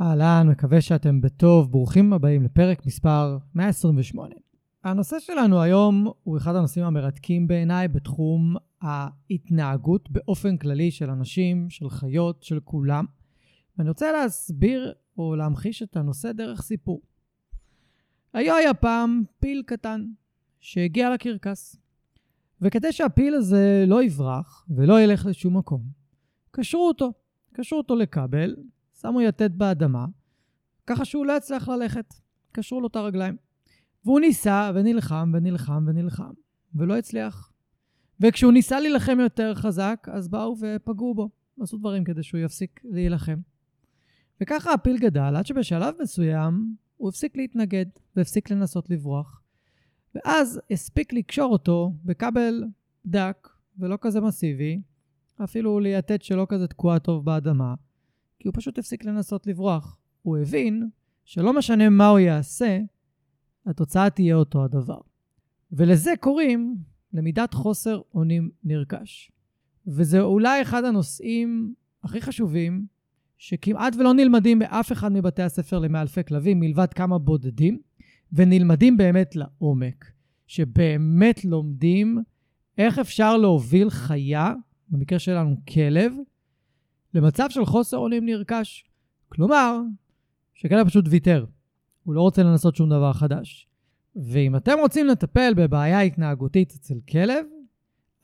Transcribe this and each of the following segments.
אהלן, מקווה שאתם בטוב, ברוכים הבאים לפרק מספר 128. הנושא שלנו היום הוא אחד הנושאים המרתקים בעיניי בתחום ההתנהגות באופן כללי של אנשים, של חיות, של כולם. ואני רוצה להסביר או להמחיש את הנושא דרך סיפור. היה פעם פיל קטן שהגיע לקרקס. וכדי שהפיל הזה לא יברח ולא ילך לשום מקום, קשרו אותו לקבל, שמו יתד באדמה, ככה שהוא לא הצליח ללכת, קשרו לו את הרגליים. והוא ניסה ונלחם, ולא הצליח. וכשהוא ניסה להילחם יותר חזק, אז באו ופגעו בו, עשו דברים כדי שהוא יפסיק להילחם. וככה הפיל גדל, עד שבשלב מסוים הוא הפסיק להתנגד, והפסיק לנסות לברוח. ואז הספיק לקשור אותו בקבל דק, ולא כזה מסיבי, אפילו ליתד שלא כזה תקועה טוב באדמה, כי הוא פשוט הפסיק לנסות לברוח. הוא הבין שלא משנה מה הוא יעשה, התוצאה תהיה אותו הדבר. ולזה קוראים למידת חוסר אונים נרכש. וזה אולי אחד הנושאים הכי חשובים, שכמעט ולא נלמדים באף אחד מבתי הספר למאלפי כלבים, מלבד כמה בודדים, ונלמדים באמת לעומק, שבאמת לומדים איך אפשר להוביל חיה, במקרה שלנו כלב, למצב של חוסר אונים נרכש. כלומר, שכלב פשוט ויתר. הוא לא רוצה לנסות שום דבר חדש. ואם אתם רוצים לטפל בבעיה התנהגותית אצל כלב,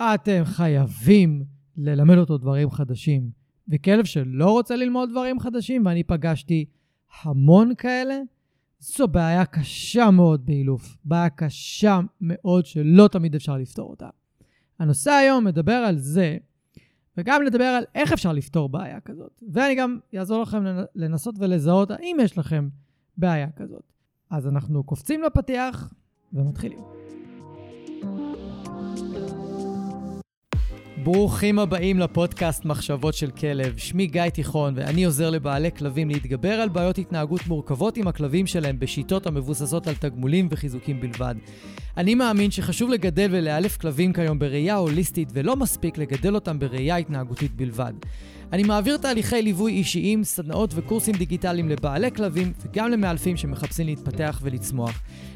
אתם חייבים ללמד אותו דברים חדשים. וכלב שלא רוצה ללמוד דברים חדשים, ואני פגשתי המון כאלה, זו בעיה קשה מאוד באילוף. בעיה קשה מאוד שלא תמיד אפשר לפתור אותה. הנושא היום מדבר על זה, וגם לדבר על איך אפשר לפתור בעיה כזאת. ואני גם אעזור לכם לנסות ולזהות האם יש לכם בעיה כזאת. אז אנחנו קופצים לפתיח ומתחילים. ברוכים הבאים לפודקאסט מחשבות של כלב. שמי גיא תיכון ואני עוזר לבעלי כלבים להתגבר על בעיות התנהגות מורכבות עם הכלבים שלהם בשיטות המבוססות על תגמולים וחיזוקים בלבד. אני מאמין שחשוב לגדל ולאלף כלבים כיום בראייה הוליסטית ולא מספיק לגדל אותם בראייה התנהגותית בלבד. אני מעביר תהליכי ליווי אישיים, סדנאות וקורסים דיגיטליים לבעלי כלבים וגם למאלפים שמחפשים להתפתח ולצמוח.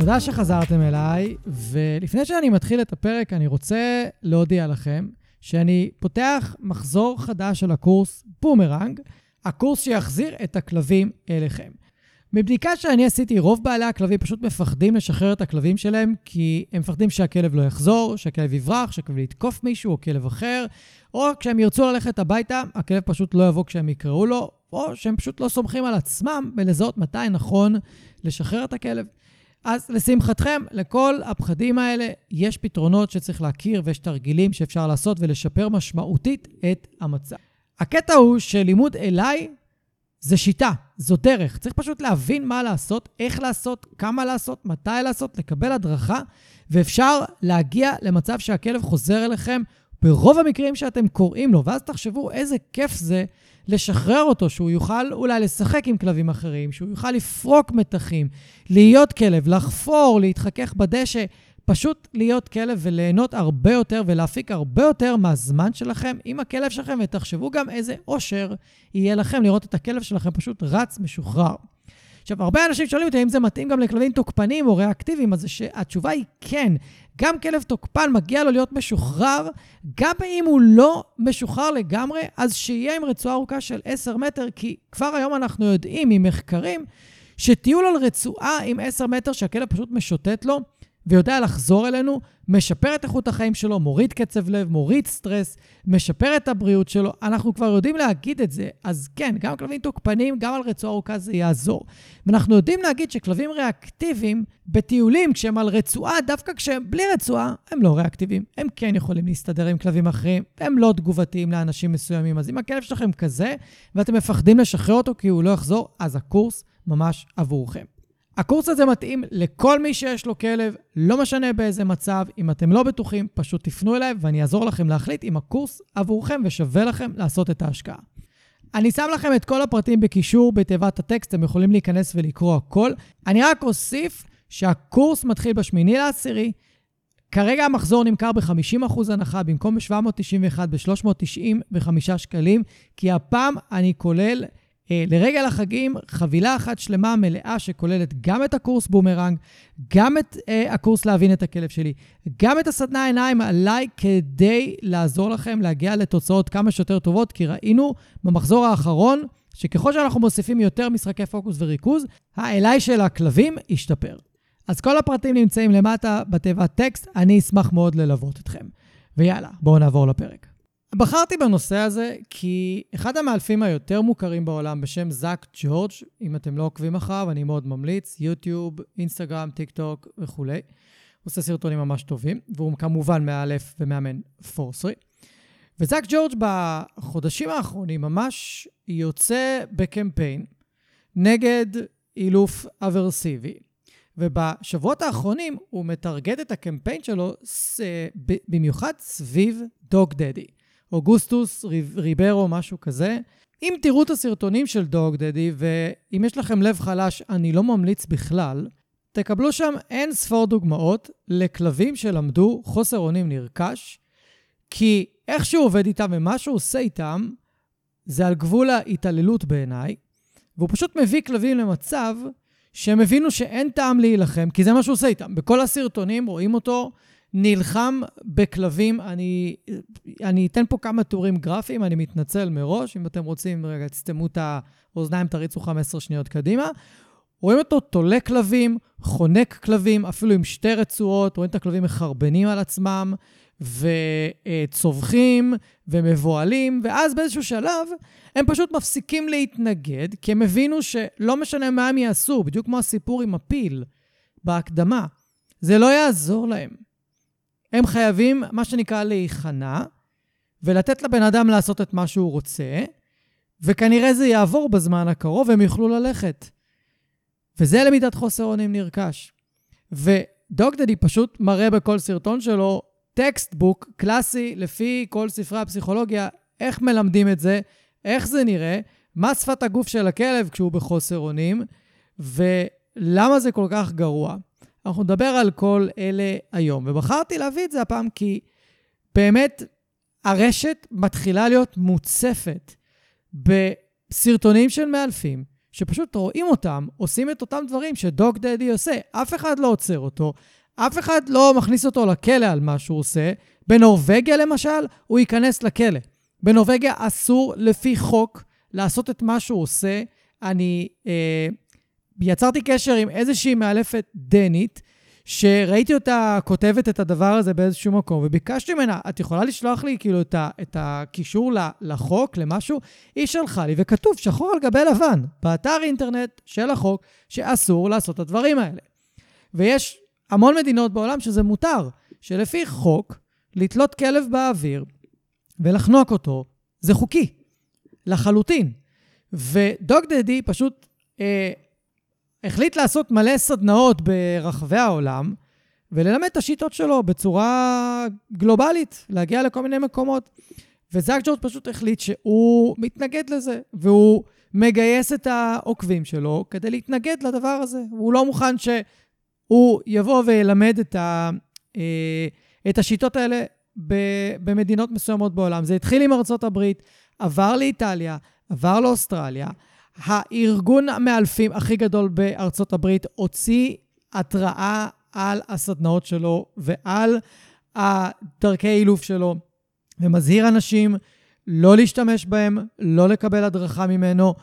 תודה שחזרתם אליי, ולפני שאני מתחיל את הפרק אני רוצה להודיע לכם שאני פותח מחזור חדש של הקורס בומרנג, הקורס שיחזיר את הכלבים אליכם. מבדיקה שאני עשיתי, רוב בעלי הכלבים פשוט מפחדים לשחרר את הכלבים שלהם, כי הם מפחדים שהכלב לא יחזור, שהכלב יברח, שהכלב יתקוף מישהו או כלב אחר, או כשהם ירצו ללכת הביתה, הכלב פשוט לא יבוא כשהם יקראו לו, או שהם פשוט לא סומכים על עצמם ולזהות מתי נכון לשחרר את הכלב. אז לשמחתכם, לכל הפחדים האלה יש פתרונות שצריך להכיר ויש תרגילים שאפשר לעשות ולשפר משמעותית את המצב. הקטע הוא שלימוד אליי זה שיטה, זו דרך. צריך פשוט להבין מה לעשות, איך לעשות, כמה לעשות, מתי לעשות, לקבל הדרכה, ואפשר להגיע למצב שהכלב חוזר אליכם ברוב המקרים שאתם קוראים לו, ואז תחשבו איזה כיף זה לשחרר אותו, שהוא יוכל אולי לשחק עם כלבים אחרים, שהוא יוכל לפרוק מתחים, להיות כלב, לחפור, להתחכך בדשא, פשוט להיות כלב וליהנות הרבה יותר ולהפיק הרבה יותר מהזמן שלכם עם הכלב שלכם, ותחשבו גם איזה אושר יהיה לכם לראות את הכלב שלכם פשוט רץ משוחרר. עכשיו, הרבה אנשים שואלים אותי אם זה מתאים גם לכלבים תוקפנים או ריאקטיביים, אז שהתשובה היא כן. גם כלב תוקפן מגיע לו להיות משוחרר, גם אם הוא לא משוחרר לגמרי, אז שיהיה עם רצועה ארוכה של 10 מטר, כי כבר היום אנחנו יודעים ממחקרים שטיול על רצועה עם 10 מטר שהכלב פשוט משוטט לו, ויודע לחזור אלינו, משפר את איכות החיים שלו, מוריד קצב לב, מוריד סטרס, משפר את הבריאות שלו. אנחנו כבר יודעים להגיד את זה. אז כן, גם כלבים תוקפנים, גם על רצועה ארוכה זה יעזור. ואנחנו יודעים להגיד שכלבים ריאקטיביים בטיולים, כשהם על רצועה, דווקא כשהם בלי רצועה, הם לא ריאקטיביים. הם כן יכולים להסתדר עם כלבים אחרים, והם לא תגובתיים לאנשים מסוימים. אז אם הכלב שלכם כזה, ואתם מפחדים לשחרר אותו כי הוא לא יחזור, אז הקורס ממש עבורכם. הקורס הזה מתאים לכל מי שיש לו כלב, לא משנה באיזה מצב, אם אתם לא בטוחים, פשוט תפנו אליי ואני אעזור לכם להחליט אם הקורס עבורכם ושווה לכם לעשות את ההשקעה. אני שם לכם את כל הפרטים בקישור, בתיבת הטקסט, אתם יכולים להיכנס ולקרוא הכל. אני רק אוסיף שהקורס מתחיל ב8.10, כרגע המחזור נמכר ב50% הנחה, במקום ב791, ב395 שקלים, כי הפעם אני כולל לרגל החגים, חבילה אחת שלמה מלאה שכוללת גם את הקורס בומרנג, גם את הקורס להבין את הכלב שלי, גם את הסדנה עיניים עליי כדי לעזור לכם להגיע לתוצאות כמה שיותר טובות, כי ראינו במחזור האחרון שככל שאנחנו מוסיפים יותר משחקי פוקוס וריכוז, האליי של הכלבים ישתפר. אז כל הפרטים נמצאים למטה בתיבת טקסט, אני אשמח מאוד ללוות אתכם. ויאללה, בואו נעבור לפרק. בחרתי בנושא הזה כי אחד המאלפים היותר מוכרים בעולם בשם זאק ג'ורג', אם אתם לא עוקבים אחריו, אני מאוד ממליץ, יוטיוב, אינסטגרם, טיק טוק וכו'. הוא עושה סרטונים ממש טובים, והוא כמובן מאלף ומאמן פורסרי. וזאק ג'ורג' בחודשים האחרונים ממש יוצא בקמפיין נגד אילוף אברסיבי. ובשבועות האחרונים הוא מתרגד את הקמפיין שלו במיוחד סביב דוג דדי. אוגוסטוס ריברו, משהו כזה. אם תראו את הסרטונים של דוג דדי, ואם יש לכם לב חלש, אני לא ממליץ בכלל, תקבלו שם אין ספור דוגמאות לכלבים שלמדו חוסר אונים נרכש, כי איך שהוא עובד איתם ומה שהוא עושה איתם, זה על גבול ההתעללות בעיניי, והוא פשוט מביא כלבים למצב שהם הבינו שאין טעם להילחם, כי זה מה שהוא עושה איתם. בכל הסרטונים רואים אותו נלחם בכלבים. אני אתן פה כמה תיאורים גרפיים, אני מתנצל מראש, אם אתם רוצים, רגע, תסתמו את האוזניים, תריצו 15 שניות קדימה. רואים אותו תולה כלבים, חונק כלבים, אפילו עם שתי רצועות, רואים את הכלבים מחרבנים על עצמם, וצווחים ומבועלים, ואז באיזשהו שלב הם פשוט מפסיקים להתנגד, כי הם הבינו שלא משנה מה הם יעשו, בדיוק כמו הסיפור עם הפיל בהקדמה, זה לא יעזור להם. הם חייבים, מה שנקרא, להיכנע, ולתת לבן אדם לעשות את מה שהוא רוצה, וכנראה זה יעבור בזמן הקרוב, והם יוכלו ללכת. וזה למידת חוסר אונים נרכש. ודוג דדי פשוט מראה בכל סרטון שלו, טקסטבוק קלאסי, לפי כל ספרי הפסיכולוגיה, איך מלמדים את זה, איך זה נראה, מה שפת הגוף של הכלב כשהוא בחוסר אונים, ולמה זה כל כך גרוע. אנחנו נדבר על כל אלה היום, ובחרתי להביא את זה הפעם כי באמת הרשת מתחילה להיות מוצפת בסרטונים של מאלפים, שפשוט רואים אותם, עושים את אותם דברים שדוג דדי עושה, אף אחד לא עוצר אותו, אף אחד לא מכניס אותו לכלא על מה שהוא עושה. בנורווגיה למשל, הוא ייכנס לכלא. בנורווגיה אסור לפי חוק לעשות את מה שהוא עושה. אני יצרתי קשר עם איזושהי מאלפת דנית, שראיתי אותה כותבת את הדבר הזה באיזשהו מקום, וביקשתי ממנה, את יכולה לשלוח לי כאילו את הקישור לחוק, למשהו? היא שלחה לי, וכתוב שחור על גבי לבן, באתר אינטרנט של החוק, שאסור לעשות את הדברים האלה. ויש המון מדינות בעולם שזה מותר, שלפי חוק, לתלות כלב באוויר ולחנוק אותו, זה חוקי, לחלוטין. ודוג דדי פשוט החליט לעשות מלא סדנאות ברחבי העולם, וללמד את השיטות שלו בצורה גלובלית, להגיע לכל מיני מקומות. וזאק ג'ורג' פשוט החליט שהוא מתנגד לזה, והוא מגייס את העוקבים שלו כדי להתנגד לדבר הזה. הוא לא מוכן ש... הוא יבוא וילמד את השיטות האלה במדינות מסוימות בעולם. זה התחיל עם ארצות הברית, עבר לאיטליה, עבר לאוסטרליה. הארגון המאלפים הכי גדול בארצות הברית הוציא התראה על הסדנאות שלו ועל דרכי אילוף שלו, ומזהיר אנשים לא להשתמש בהם, לא לקבל הדרכה ממנו.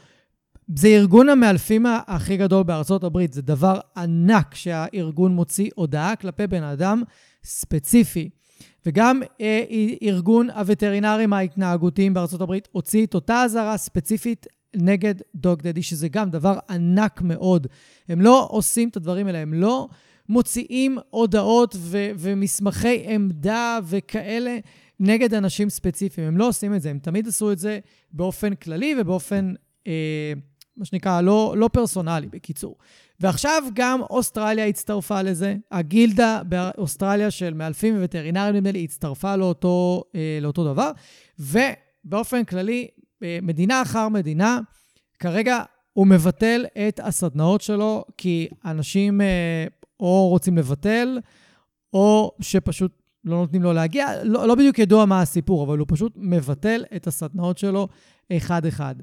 זה ארגון המאלפים הכי גדול בארצות הברית, זה דבר ענק שהארגון מוציא הודעה כלפי בן אדם ספציפי. וגם ארגון הווטרינרים ההתנהגותיים בארצות הברית הוציא את אותה הזרה ספציפית נגד דוג דדי, שזה גם דבר ענק מאוד. הם לא עושים את הדברים האלה, הם לא מוציאים הודעות ומסמכי עמדה וכאלה נגד אנשים ספציפיים. הם לא עושים את זה, הם תמיד עשו את זה באופן כללי ובאופן, מה שנקרא, לא פרסונלי בקיצור. ועכשיו גם אוסטרליה הצטרפה לזה, הגילדה באוסטרליה של מאלפים וטרינרים הצטרפה לאותו דבר, ובאופן כללי, מדינה אחר מדינה, כרגע הוא מבטל את הסדנאות שלו, כי אנשים או רוצים לבטל, או שפשוט לא נותנים לו להגיע, לא בדיוק ידוע מה הסיפור, אבל הוא פשוט מבטל את הסדנאות שלו אחד-אחד.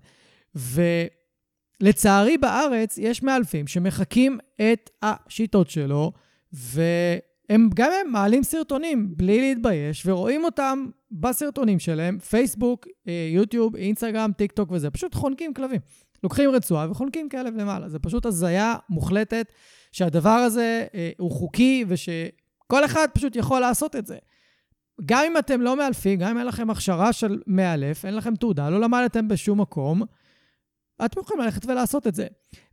ולצערי בארץ יש מאלפים שמחקים את השיטות שלו, והם גם הם מעלים סרטונים בלי להתבייש, ורואים אותם בסרטונים שלהם, פייסבוק, יוטיוב, אינסטגרם, טיק טוק וזה, פשוט חונקים כלבים. לוקחים רצועה וחונקים כלב למעלה. זה פשוט הזיה מוחלטת שהדבר הזה הוא חוקי, ושכל אחד פשוט יכול לעשות את זה. גם אם אתם לא מאלפים, גם אם אין לכם הכשרה של מאלף, אין לכם תעודה, לא למדתם בשום מקום, אתם יכולים ללכת ולעשות את זה.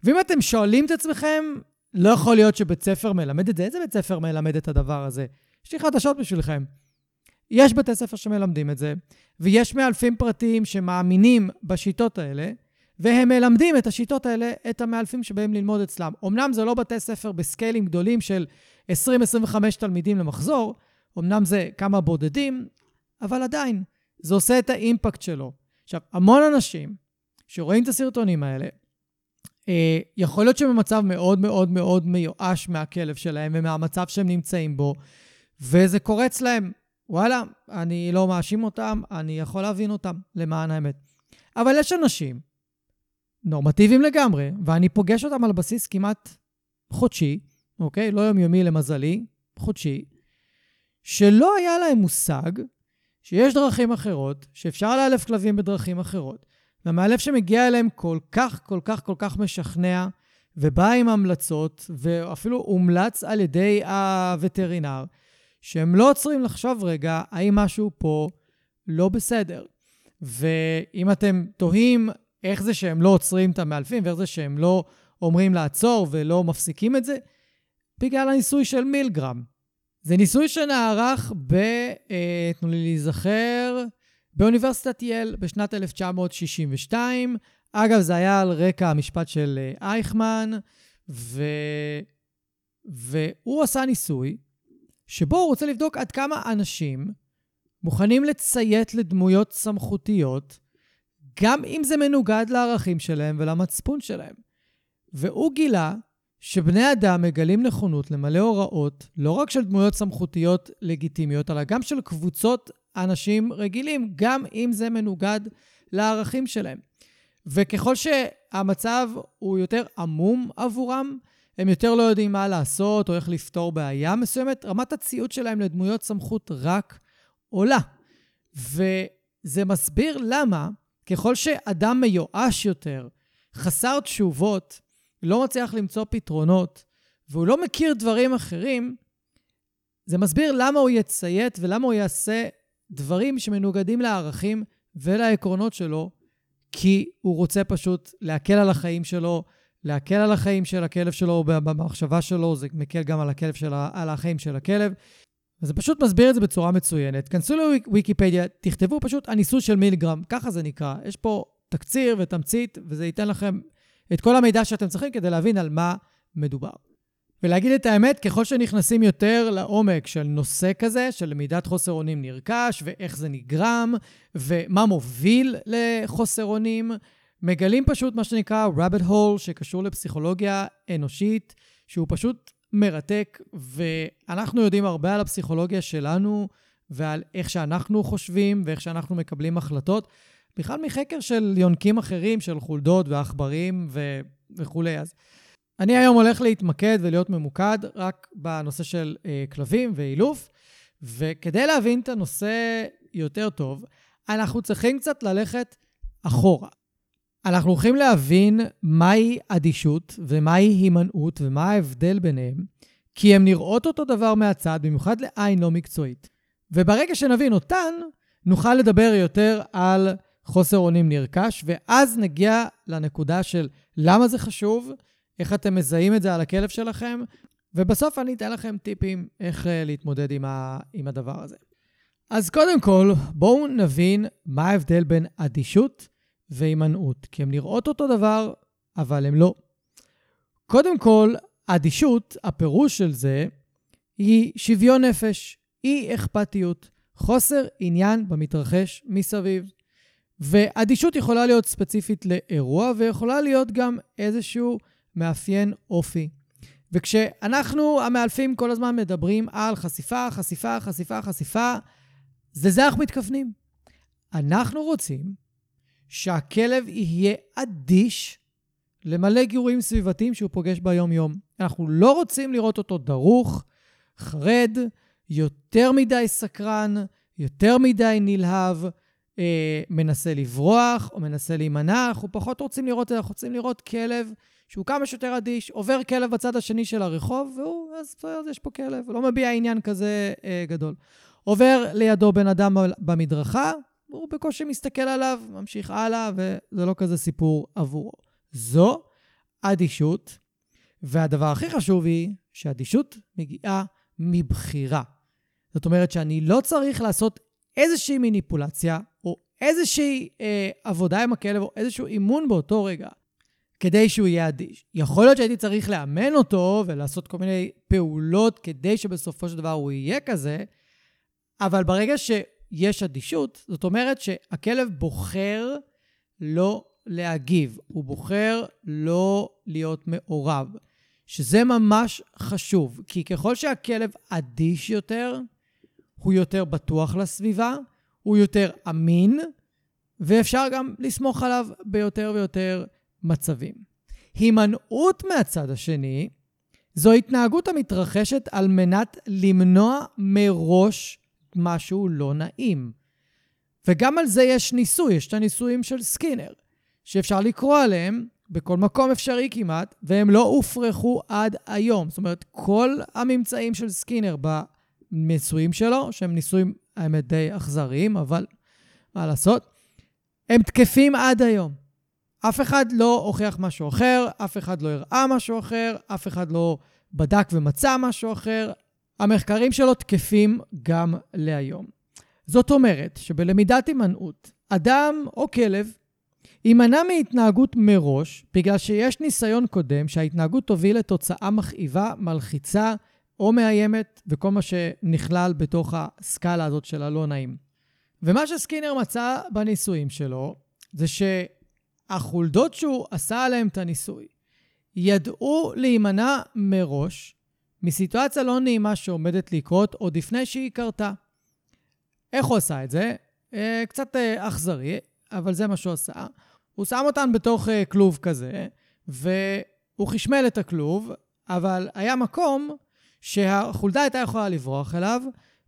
ואם אתם שואלים את עצמכם, לא יכול להיות שבית ספר מלמד את זה. איזה בית ספר מלמד את הדבר הזה? יש לי חדשות בשבילכם. יש בתי ספר שמלמדים את זה, ויש מאלפים פרטיים שמאמינים בשיטות האלה, והם מלמדים את השיטות האלה, את המאלפים שבהם ללמוד אצלם. אמנם זה לא בתי ספר בסקיילים גדולים של 20-25 תלמידים למחזור, אמנם זה כמה בודדים, אבל עדיין, זה עושה את האימפקט שלו. עכשיו, המון אנשים שרואים את הסרטונים האלה, יכול להיות שהם במצב מאוד מאוד מאוד מיואש מהכלב שלהם, ומהמצב שהם נמצאים בו, וזה קורץ להם, וואלה, אני לא מאשים אותם, אני יכול להבין אותם, למען האמת. אבל יש אנשים נורמטיביים לגמרי, ואני פוגש אותם על בסיס כמעט חודשי, אוקיי? לא יומיומי למזלי, חודשי, שלא היה להם מושג שיש דרכים אחרות, שאפשר לאלף כלבים בדרכים אחרות, והמאלף שמגיע אליהם כל כך, כל כך, כל כך משכנע, ובא עם המלצות, ואפילו הומלץ על ידי הווטרינר, שהם לא עוצרים לחשוב רגע, האם משהו פה לא בסדר. ואם אתם תוהים איך זה שהם לא עוצרים את המאלפים, ואיך זה שהם לא אומרים לעצור ולא מפסיקים את זה, בגלל הניסוי של מילגרם. זה ניסוי שנערך תנו לי להיזכר, באוניברסיטת יל בשנת 1962. אגב, זה היה על רקע המשפט של אייכמן, והוא עשה ניסוי, שבו הוא רוצה לבדוק עד כמה אנשים מוכנים לציית לדמויות סמכותיות, גם אם זה מנוגד לערכים שלהם ולמצפון שלהם. והוא גילה שבני אדם מגלים נכונות למלא הוראות, לא רק של דמויות סמכותיות לגיטימיות, אלא גם של קבוצות אנשים רגילים, גם אם זה מנוגד לערכים שלהם. וככל שהמצב הוא יותר עמום עבורם, הם יותר לא יודעים מה לעשות או איך לפתור בעיה מסוימת, רמת הציות שלהם לדמויות סמכות רק עולה. וזה מסביר למה, ככל שאדם מיואש יותר, חסר תשובות, לא מצליח למצוא פתרונות, והוא לא מכיר דברים אחרים, זה מסביר למה הוא יציית ולמה הוא יעשה דברים שמנוגדים לערכים ולעקרונות שלו, כי הוא רוצה פשוט להקל על החיים שלו, להקל על החיים של הכלב שלו, במחשבה שלו, זה מקל גם על החיים של הכלב. זה פשוט מסביר את זה בצורה מצוינת. כנסו לוויקיפדיה, תכתבו פשוט הניסוי של מילגרם, ככה זה נקרא. יש פה תקציר ותמצית, וזה ייתן לכם את כל המידע שאתם צריכים כדי להבין על מה מדובר. ולהגיד את האמת, ככל שנכנסים יותר לעומק של נושא כזה, של למידת חוסר אונים נרכש, ואיך זה נגרם, ומה מוביל לחוסר אונים, מגלים פשוט מה שנקרא rabbit hole, שקשור לפסיכולוגיה אנושית, שהוא פשוט מרתק, ואנחנו יודעים הרבה על הפסיכולוגיה שלנו, ועל איך שאנחנו חושבים, ואיך שאנחנו מקבלים החלטות, בכלל מחקר של יונקים אחרים, של חולדות ועכברים וכו'. אז אני היום הולך להתמקד ולהיות ממוקד, רק בנושא של כלבים ואילוף, וכדי להבין את הנושא יותר טוב, אנחנו צריכים קצת ללכת אחורה. אנחנו הולכים להבין מהי אדישות ומהי הימנעות ומה ההבדל ביניהם, כי הם נראות אותו דבר מהצד, במיוחד לעין לא מקצועית. וברגע שנבין אותן, נוכל לדבר יותר על חוסר אונים נרכש, ואז נגיע לנקודה של למה זה חשוב, איך אתם מזהים את זה על הכלב שלכם, ובסוף אני אתן לכם טיפים איך להתמודד עם הדבר הזה. אז קודם כל, בואו נבין מה ההבדל בין אדישות והימנעות, כי הם נראות אותו דבר, אבל הם לא. קודם כל, אדישות, הפירוש של זה, היא שוויון נפש, היא אכפתיות, חוסר עניין במתרחש מסביב. ואדישות יכולה להיות ספציפית לאירוע, ויכולה להיות גם איזשהו מאפיין אופי. וכשאנחנו המאלפים כל הזמן מדברים על חשיפה, חשיפה, חשיפה, חשיפה, זה אנחנו מתכוונים. אנחנו רוצים שהכלב יהיה אדיש למלא גירויים סביבתיים שהוא פוגש ביום יום. אנחנו לא רוצים לראות אותו דרוך, חרד, יותר מדי סקרן, יותר מדי נלהב, מנסה לברוח או מנסה להימנע. אנחנו פחות רוצים לראות את זה, אנחנו רוצים לראות כלב שהוא כמה שיותר אדיש, עובר כלב בצד השני של הרחוב, והוא, אז יש פה כלב, הוא לא מביע עניין כזה גדול. עובר לידו בן אדם במדרכה, הוא בקושי מסתכל עליו, ממשיך הלאה, וזה לא כזה סיפור עבורו. זו אדישות, והדבר הכי חשוב היא שאדישות מגיעה מבחירה. זאת אומרת שאני לא צריך לעשות איזושהי מניפולציה, או איזושהי עבודה עם הכלב, או איזשהו אימון באותו רגע, כדי שהוא יהיה אדיש. יכול להיות שהייתי צריך לאמן אותו, ולעשות כל מיני פעולות, כדי שבסופו של דבר הוא יהיה כזה, אבל ברגע שיש אדישות, זאת אומרת שהכלב בוחר לא להגיב, הוא בוחר לא להיות מעורב, שזה ממש חשוב, כי ככל שהכלב אדיש יותר, הוא יותר בטוח לסביבה, הוא יותר אמין, ואפשר גם לסמוך עליו ביותר ויותר מצבים. הימנעות מהצד השני, זו התנהגות המתרחשת על מנת למנוע מראש משהו לא נעים. וגם על זה יש ניסוי, יש את הניסויים של סקינר, שאפשר לקרוא עליהם בכל מקום אפשרי כמעט, והם לא הופרכו עד היום. זאת אומרת, כל הממצאים של סקינר בניסויים שלו, שהם ניסויים האמת די אכזריים, אבל מה לעשות? הם תקפים עד היום. אף אחד לא הוכיח משהו אחר, אף אחד לא הראה משהו אחר, אף אחד לא בדק ומצא משהו אחר. המחקרים שלו תקפים גם להיום. זאת אומרת שבלמידת הימנעות, אדם או כלב יימנע מהתנהגות מראש, בגלל שיש ניסיון קודם שההתנהגות תוביל לתוצאה מכאיבה, מלחיצה או מאיימת, וכל מה שנכלל בתוך הסקאלה הזאת של הלא נעים. ומה שסקינר מצא בניסויים שלו, זה שהחולדות שהוא עשה עליהם את הניסוי, ידעו להימנע מראש, מסיטואציה לא נעימה שעומדת לקרות עוד לפני שהיא קרתה. איך הוא עשה את זה? קצת אכזרי, אבל זה מה שהוא עשה. הוא שם אותן בתוך כלוב כזה, והוא חשמל את הכלוב, אבל היה מקום שהחולדה הייתה יכולה לברוח אליו,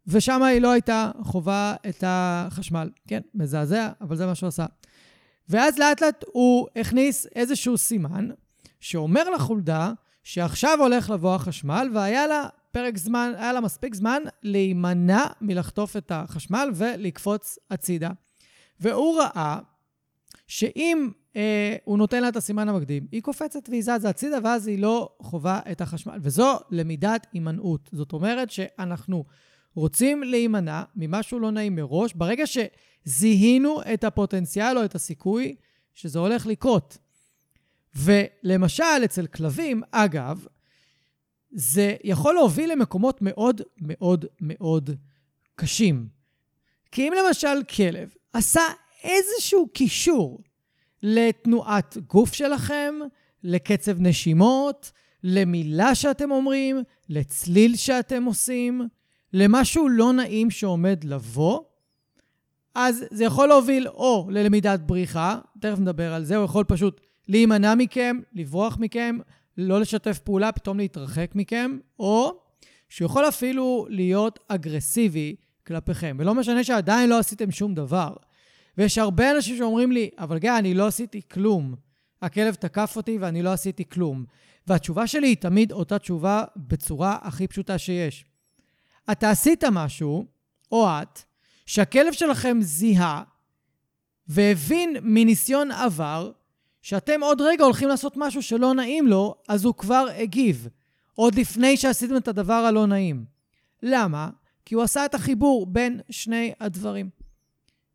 ושם היא לא הייתה חובה את החשמל. כן, מזעזע, אבל זה מה שהוא עשה. ואז לאט לאט הוא הכניס איזשהו סימן, שאומר לחולדה, שעכשיו הולך לבוא החשמל, והיה לה פרק זמן, היה לה מספיק זמן להימנע מלחטוף את החשמל ולקפוץ הצידה. והוא ראה שאם הוא נותן לה את הסימן המקדים, היא קופצת והיא זזה הצידה, ואז היא לא חובה את החשמל. וזו למידת הימנעות. זאת אומרת שאנחנו רוצים להימנע ממשהו לא נעים מראש, ברגע שזיהינו את הפוטנציאל או את הסיכוי שזה הולך לקרות. ולמשל, אצל כלבים, אגב, זה יכול להוביל למקומות מאוד מאוד מאוד קשים. כי אם למשל כלב עשה איזשהו קישור לתנועת גוף שלכם, לקצב נשימות, למילה שאתם אומרים, לצליל שאתם עושים, למשהו לא נעים שעומד לבוא, אז זה יכול להוביל או ללמידת בריחה, תכף נדבר על זה, הוא יכול פשוט להימנע מכם, לברוח מכם, לא לשתף פעולה, פתאום להתרחק מכם, או שיכול אפילו להיות אגרסיבי כלפיכם. ולא משנה שעדיין לא עשיתם שום דבר. ויש הרבה אנשים שאומרים לי, אבל גיא, אני לא עשיתי כלום. הכלב תקף אותי ואני לא עשיתי כלום. והתשובה שלי היא תמיד אותה תשובה בצורה הכי פשוטה שיש. אתה עשית משהו, או את, שהכלב שלכם זיהה, והבין מניסיון עבר, שאתם עוד רגע הולכים לעשות משהו שלא נעים לו, אז הוא כבר הגיב. עוד לפני שעשיתם את הדבר הלא נעים. למה? כי הוא עשה את החיבור בין שני הדברים.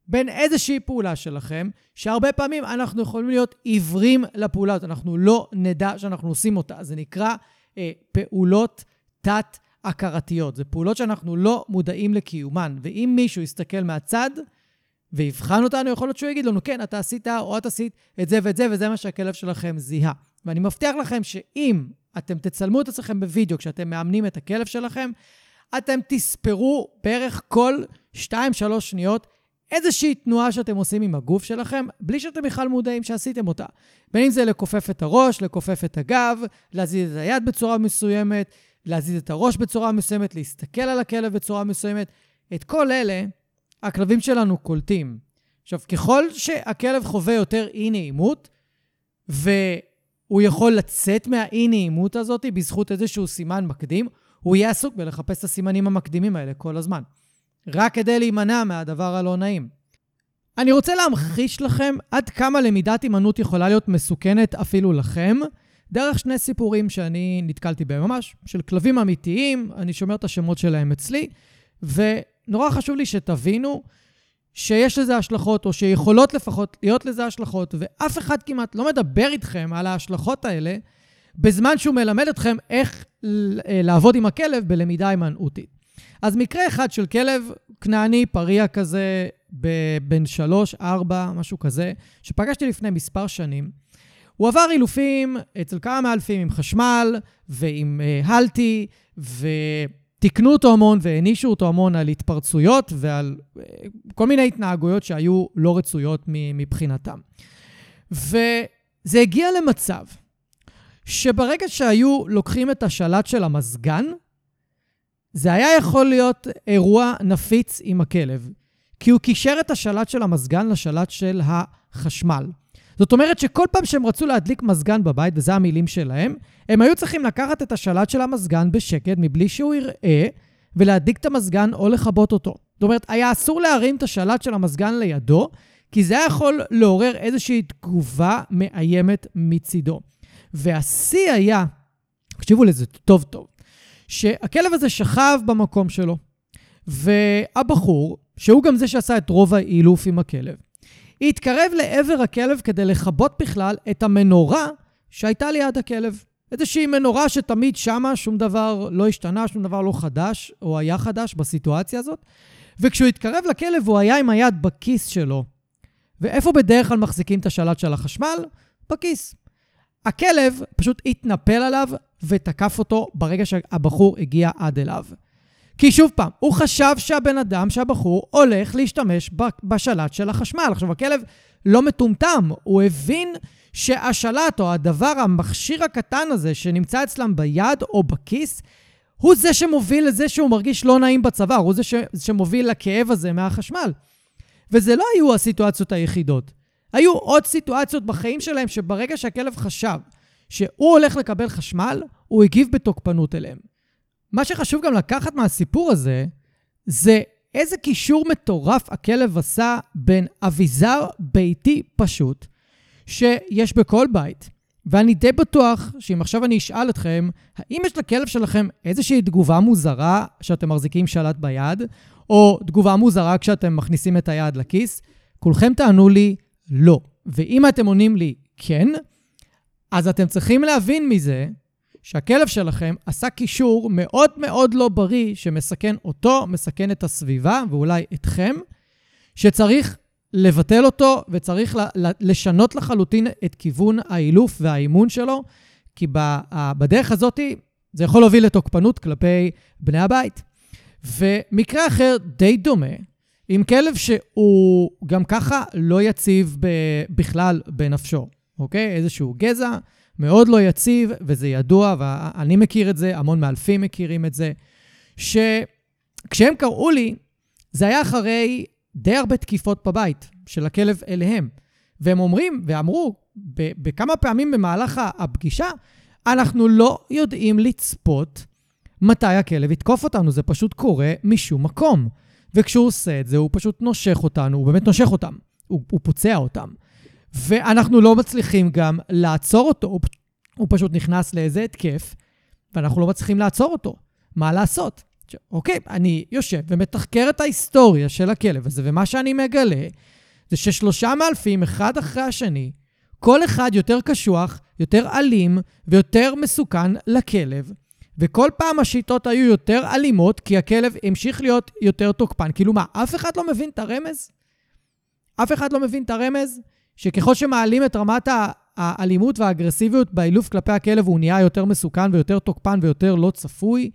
בין איזושהי פעולה שלכם, שהרבה פעמים אנחנו יכולים להיות עיוורים לפעולות, אנחנו לא נדע שאנחנו עושים אותה. זה נקרא פעולות תת-הכרתיות. זה פעולות שאנחנו לא מודעים לקיומן. ואם מישהו יסתכל מהצד ויבחן אותנו, יכול להיות שהוא יגיד לנו, כן, אתה עשית או את עשית את זה ואת זה, וזה מה שהכלב שלכם זיהה. ואני מבטיח לכם שאם אתם תצלמו את עצמכם בווידאו, כשאתם מאמנים את הכלב שלכם, אתם תספרו בערך כל 2-3 שניות איזושהי תנועה שאתם עושים עם הגוף שלכם, בלי שאתם בכלל מודעים שעשיתם אותה. בין אם זה לקופף את הראש, לקופף את הגב, להזיז את היד בצורה מסוימת, להזיז את הראש בצורה מסוימת, להסתכל על הכלב בצורה מסוימת. את כל אלה, הכלבים שלנו קולטים. עכשיו, ככל שהכלב חווה יותר אי-נעימות, והוא יכול לצאת מהאי-נעימות הזאת בזכות איזשהו סימן מקדים, הוא יהיה עסוק בלחפש את הסימנים המקדימים האלה כל הזמן. רק כדי להימנע מהדבר הלא נעים. אני רוצה להמחיש לכם עד כמה למידת אימנות יכולה להיות מסוכנת אפילו לכם, דרך שני סיפורים שאני נתקלתי בהם ממש, של כלבים אמיתיים, אני שומר את השמות שלהם אצלי, ונורא חשוב לי שתבינו שיש לזה השלכות, או שיכולות לפחות להיות לזה השלכות, ואף אחד כמעט לא מדבר איתכם על ההשלכות האלה, בזמן שהוא מלמד אתכם איך לעבוד עם הכלב בלמידה אימנותית. אז מקרה אחד של כלב כנעני, פריה כזה, בין 3-4, משהו כזה, שפגשתי לפני מספר שנים. הוא עבר אילופים אצל כמה מאלפים עם חשמל ועם הלטי, ותקנו אותו המון והנישו אותו המון על התפרצויות ועל כל מיני התנהגויות שהיו לא רצויות מבחינתם. וזה הגיע למצב שברגע שהיו לוקחים את השלט של המזגן, זה היה יכול להיות אירוע נפיץ עם הכלב, כי הוא קישר את השלט של המזגן לשלט של החשמל. זאת אומרת שכל פעם שהם רצו להדליק מזגן בבית, וזה המילים שלהם, הם היו צריכים לקחת את השלט של המזגן בשקט, מבלי שהוא יראה, ולהדליק את המזגן או לכבות אותו. זאת אומרת, היה אסור להרים את השלט של המזגן לידו, כי זה היה יכול לעורר איזושהי תגובה מאיימת מצידו. והשיא היה, תקשיבו לזה טוב טוב, שהכלב הזה שכב במקום שלו, והבחור, שהוא גם זה שעשה את רוב האילוף עם הכלב, התקרב לעבר הכלב כדי לכבות בכלל את המנורה שהייתה ליד הכלב. איזושהי מנורה שתמיד שמה, שום דבר לא השתנה, שום דבר לא חדש, או היה חדש בסיטואציה הזאת. וכשהוא התקרב לכלב, הוא היה עם היד בכיס שלו. ואיפה בדרך כלל מחזיקים את השלט של החשמל? בכיס. הכלב פשוט התנפל עליו ותקף אותו ברגע שהבחור הגיע עד אליו. כי שוב פעם, הוא חשב שהבן אדם, שהבחור, הולך להשתמש בשלט של החשמל. עכשיו, הכלב לא מטומטם, הוא הבין שהשלט או הדבר, המכשיר הקטן הזה שנמצא אצלם ביד או בכיס, הוא זה שמוביל לזה שהוא מרגיש לא נעים בצוואר, הוא זה שמוביל לכאב הזה מהחשמל. וזה לא היו הסיטואציות היחידות. היו עוד סיטואציות בחיים שלהם שברגע שהכלב חשב שהוא הולך לקבל חשמל, הוא הגיב בתוקפנות אליהם. מה שחשוב גם לקחת מהסיפור הזה, זה איזה קישור מטורף הכלב עשה בין אביזר ביתי פשוט, שיש בכל בית. ואני די בטוח שאם עכשיו אני אשאל אתכם, האם יש לכלב שלכם איזושהי תגובה מוזרה שאתם מחזיקים שלט ביד, או תגובה מוזרה כשאתם מכניסים את היד לכיס, כולכם תענו לי, לא. ואם אתם עונים לי כן, אז אתם צריכים להבין מזה שהכלב שלכם עשה קישור מאוד מאוד לא בריא שמסכן אותו, מסכן את הסביבה ואולי אתכם, שצריך לבטל אותו וצריך לשנות לחלוטין את כיוון האילוף והאימון שלו, כי בדרך הזאת זה יכול להוביל לתוקפנות כלפי בני הבית. ומקרה אחר די דומה, עם כלב שהוא גם ככה לא יציב בכלל בנפשו, אוקיי? איזשהו גזע מאוד לא יציב, וזה ידוע, ואני מכיר את זה, המון מאלפים מכירים את זה, שכשהם קראו לי, זה היה אחרי די הרבה תקיפות בבית של הכלב אליהם. והם אומרים ואמרו בכמה פעמים במהלך הפגישה, אנחנו לא יודעים לצפות מתי הכלב יתקוף אותנו, זה פשוט קורה משום מקום. וכשהוא עושה את זה, הוא פשוט נושך אותנו, הוא באמת נושך אותם, הוא פוצע אותם. ואנחנו לא מצליחים גם לעצור אותו, הוא פשוט נכנס לאיזה התקף, ואנחנו לא מצליחים לעצור אותו. מה לעשות? אוקיי, אני יושב ומתחקר את ההיסטוריה של הכלב הזה, ומה שאני מגלה, זה ששלושה מאלפים, אחד אחרי השני, כל אחד יותר קשוח, יותר אלים ויותר מסוכן לכלב, וכל פעם השיטות היו יותר אלימות, כי הכלב המשיך להיות יותר תוקפן. כאילו מה, אף אחד לא מבין את הרמז? אף אחד לא מבין את הרמז? שככל שמעלים את רמת האלימות והאגרסיביות באילוף כלפי הכלב, הוא נהיה יותר מסוכן ויותר תוקפן ויותר לא צפוי.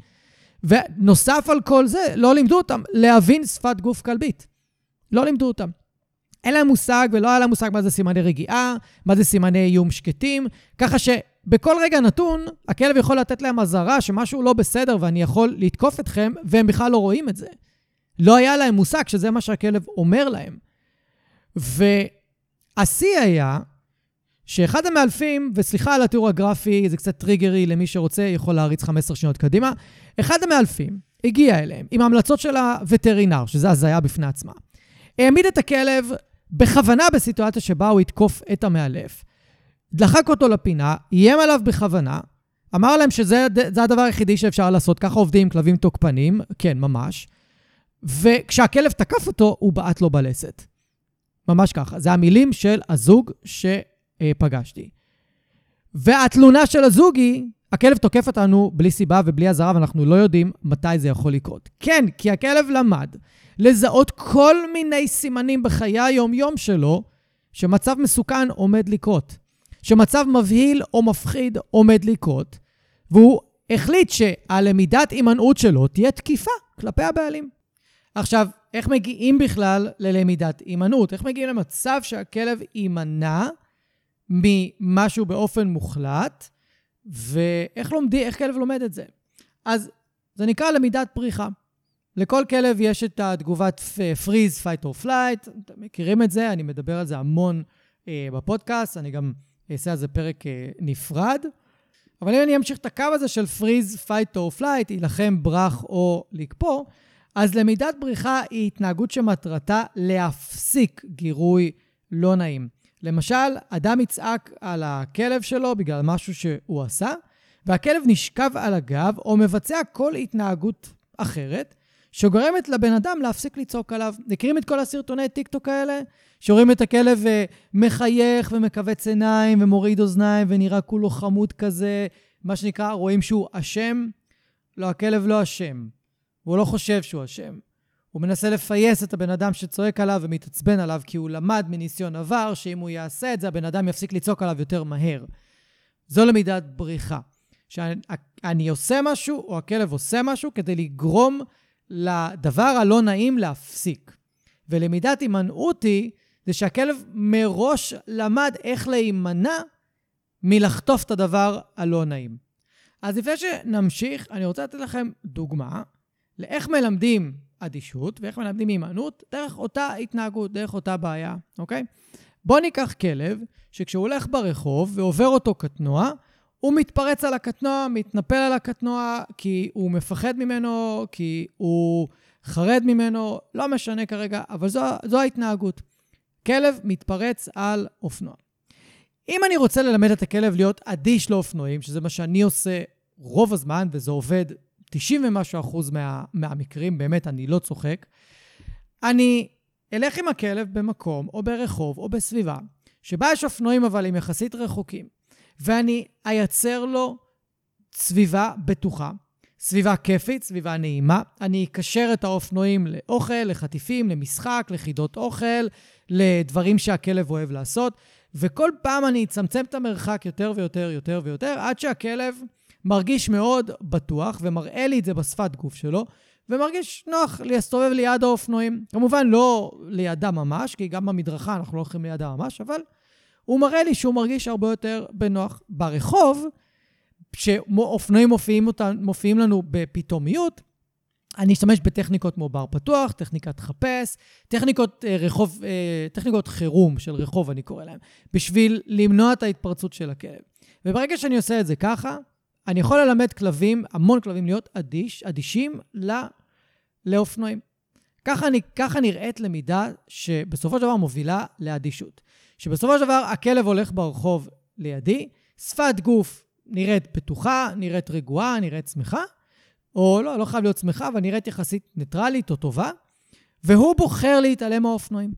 ונוסף על כל זה, לא לימדו אותם להבין שפת גוף כלבית. לא לימדו אותם. אין להם מושג ולא היה להם מושג מה זה סימני רגיעה, מה זה סימני איום שקטים, ככה שבכל רגע נתון, הכלב יכול לתת להם אזהרה שמשהו לא בסדר ואני יכול לתקוף אתכם, והם בכלל לא רואים את זה. לא היה להם מושג שזה מה שהכלב אומר להם. והשיא היה שאחד המאלפים, וסליחה על התיאור הגרפי, זה קצת טריגרי למי שרוצה, יכול להריץ 15 שניות קדימה, אחד המאלפים הגיע אליהם עם ההמלצות של הווטרינר, שזה הזיה בפני עצמה. העמיד את הכלב בכוונה בסיטואציה שבה הוא יתקוף את המאלף, דחק אותו לפינה, יים עליו בכוונה, אמר להם שזה הדבר היחידי שאפשר לעשות, ככה עובדים כלבים תוקפנים, כן, ממש, וכשהכלב תקף אותו, הוא בעט לו בלסת. ממש ככה, זה המילים של הזוג שפגשתי. והתלונה של הזוג היא, הכלב תוקף אותנו בלי סיבה ובלי הזרה, ואנחנו לא יודעים מתי זה יכול לקרות. כן, כי הכלב למד לזהות כל מיני סימנים בחיי היום-יום שלו, שמצב מסוכן עומד לקרות, שמצב מבהיל או מפחיד עומד לקרות, והוא החליט שהלמידת הימנעות שלו תהיה תקיפה כלפי הבעלים. עכשיו, איך מגיעים בכלל ללמידת הימנעות? איך מגיעים למצב שהכלב יימנע ממשהו באופן מוחלט, ואיך לומדי, איך כלב לומד את זה? אז זה נקרא למידת פריחה. לכל כלב יש את התגובת freeze, fight or flight, אתם מכירים את זה, אני מדבר על זה המון בפודקאסט, אני גם אעשה על זה פרק נפרד, אבל אם אני אמשיך את הקו הזה של freeze, fight or flight, להילחם, ברח או לקפוא, אז למידת בריחה היא התנהגות שמטרתה להפסיק גירוי לא נעים. למשל, אדם יצעק על הכלב שלו בגלל משהו שהוא עשה, והכלב נשכב על הגב או מבצע כל התנהגות אחרת, שגורמת לבן אדם להפסיק לצעוק עליו. מכירים את כל הסרטוני טיקטוק האלה? שרואים את הכלב מחייך ומקווץ עיניים ומוריד אוזניים ונראה כולו חמוד כזה, מה שנקרא, רואים שהוא אשם? לא, הכלב לא אשם. והוא לא חושב שהוא אשם. הוא מנסה לפייס את הבן אדם שצועק עליו ומתעצבן עליו, כי הוא למד מניסיון עבר שאם הוא יעשה את זה, הבן אדם יפסיק לצעוק עליו יותר מהר. זו למידת בריחה. שאני עושה משהו, או הכלב עושה משהו, כדי לגרום לדבר הלא נעים להפסיק. ולמידת הימנעות היא, זה שהכלב מראש למד איך להימנע מלחטוף את הדבר הלא נעים. אז לפני שנמשיך, אני רוצה לתת לכם דוגמה, לאיך מלמדים אדישות ואיך מלמדים הימנעות, דרך אותה התנהגות, דרך אותה בעיה, אוקיי? בוא ניקח כלב, שכשהוא הולך ברחוב ועובר אותו קטנוע, הוא מתפרץ על הקטנוע, מתנפל על הקטנוע, כי הוא מפחד ממנו, כי הוא חרד ממנו, לא משנה כרגע, אבל זו ההתנהגות. כלב מתפרץ על אופנוע. אם אני רוצה ללמד את הכלב להיות אדיש לאופנועים, שזה מה שאני עושה רוב הזמן, וזה עובד 90% ומשהו מהמקרים, באמת אני לא צוחק, אני אלך עם הכלב במקום, או ברחוב, או בסביבה, שבה יש אופנועים אבל הם יחסית רחוקים, ואני אייצר לו סביבה בטוחה, סביבה כיפית, סביבה נעימה. אני אקשר את האופנועים לאוכל, לחטיפים, למשחק, לחידות אוכל, לדברים שהכלב אוהב לעשות, וכל פעם אני אצמצם את המרחק יותר ויותר, יותר ויותר, עד שהכלב מרגיש מאוד בטוח, ומראה לי את זה בשפת גוף שלו, ומרגיש נוח להסתובב ליד האופנועים. כמובן לא לידה ממש, כי גם במדרכה אנחנו לא הולכים לידה ממש, אבל הוא מראה לי שהוא מרגיש הרבה יותר בנוח. ברחוב, כשאופנועים מופיעים לנו בפתאומיות, אני אשתמש בטכניקות כמו בר פתוח, טכניקת חפש, טכניקות חירום של רחוב, אני קורא להם, בשביל למנוע את ההתפרצות של הכלב. וברגע שאני עושה את זה ככה, אני יכול ללמד כלבים, המון כלבים, להיות אדישים לאופנועים. ככה נראית למידה שבסופו של דבר מובילה לאדישות. שבסופו של דבר הכלב הולך ברחוב לידי, שפת גוף נראית פתוחה, נראית רגועה, נראית שמחה, או לא חייב להיות שמחה, אבל נראית יחסית ניטרלית או טובה, והוא בוחר להתעלם מהאופנועים.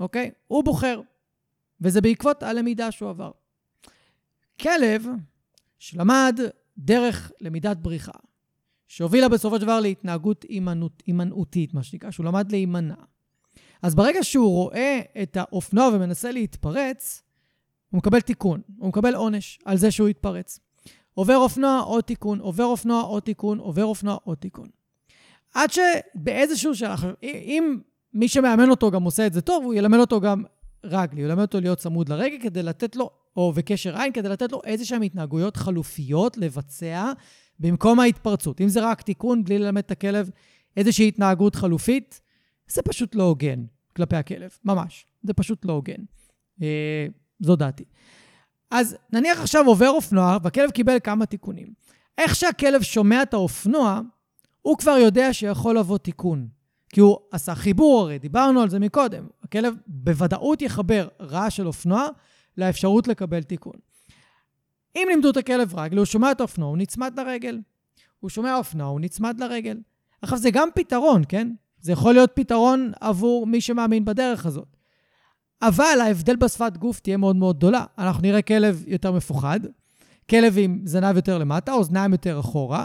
אוקיי? הוא בוחר. וזה בעקבות הלמידה שהוא עבר. כלב שלמד דרך למידת בריחה, שהובילה בסופו של דבר להתנהגות הימנעותית, מה שנקרא, שהוא למד להימנע. אז ברגע שהוא רואה את האופנוע ומנסה להתפרץ, הוא מקבל תיקון, הוא מקבל עונש על זה שהוא התפרץ. עובר אופנוע או תיקון, עובר אופנוע או תיקון, עובר אופנוע או תיקון. עד שבאיזשהו שלח, אם מי שמאמן אותו גם עושה את זה טוב, הוא ילמד אותו גם רגלי, הוא ילמד אותו להיות צמוד לרגל כדי לתת לו, או בקשר עין, כדי לתת לו איזשהם התנהגויות חלופיות לבצע במקום ההתפרצות. אם זה רק תיקון, בלי ללמד את הכלב איזושהי התנהגות חלופית, זה פשוט לא הוגן כלפי הכלב, ממש. זה פשוט לא הוגן. זו דעתי. אז נניח עכשיו עובר אופנוע, והכלב קיבל כמה תיקונים. איך שהכלב שומע את האופנוע, הוא כבר יודע שיכול לבוא תיקון. כי הוא עשה חיבור הרי, דיברנו על זה מקודם. הכלב בוודאות יחבר רע של אופנוע, לאפשרות לקבל תיקון. אם לימדו את הכלב רגל, הוא שומע את האופנוע, הוא נצמד לרגל. הוא שומע אופנוע, הוא נצמד לרגל. עכשיו זה גם פתרון, כן? זה יכול להיות פתרון עבור מי שמאמין בדרך הזאת. אבל ההבדל בשפת גוף תהיה מאוד מאוד גדולה. אנחנו נראה כלב יותר מפוחד, כלב עם זנב יותר למטה, אוזניים יותר אחורה,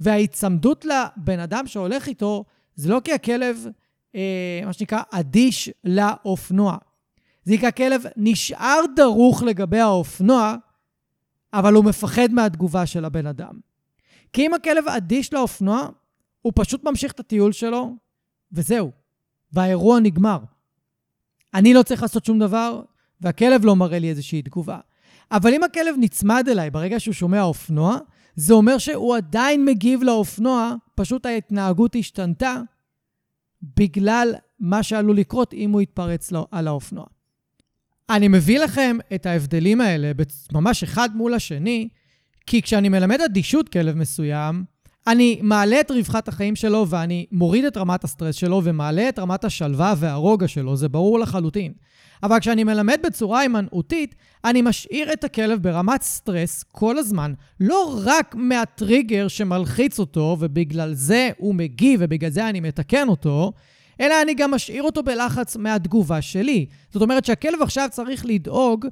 וההיצמדות לבן אדם שהולך איתו, זה לא כי הכלב, מה שנקרא, אדיש לאופנוע. זה כי הכלב נשאר דרוך לגבי האופנוע, אבל הוא מפחד מהתגובה של הבן אדם. כי אם הכלב אדיש לאופנוע, הוא פשוט ממשיך את הטיול שלו, וזהו, והאירוע נגמר. אני לא צריך לעשות שום דבר, והכלב לא מראה לי איזושהי תגובה. אבל אם הכלב נצמד אליי ברגע שהוא שומע אופנוע, זה אומר שהוא עדיין מגיב לאופנוע, פשוט ההתנהגות השתנתה, בגלל מה שעלול לקרות אם הוא יתפרץ על האופנוע. אני מביא לכם את ההבדלים האלה, ממש אחד מול השני, כי כשאני מלמד אדישות כלב מסוים, אני מעלה את רווחת החיים שלו, ואני מוריד את רמת הסטרס שלו, ומעלה את רמת השלווה והרוגע שלו, זה ברור לחלוטין. אבל כשאני מלמד בצורה הימנעותית, אני משאיר את הכלב ברמת סטרס כל הזמן, לא רק מהטריגר שמלחיץ אותו, ובגלל זה הוא מגיב, ובגלל זה אני מתקן אותו, אלא אני גם משאיר אותו בלחץ מהתגובה שלי. זאת אומרת שהכלב עכשיו צריך לדאוג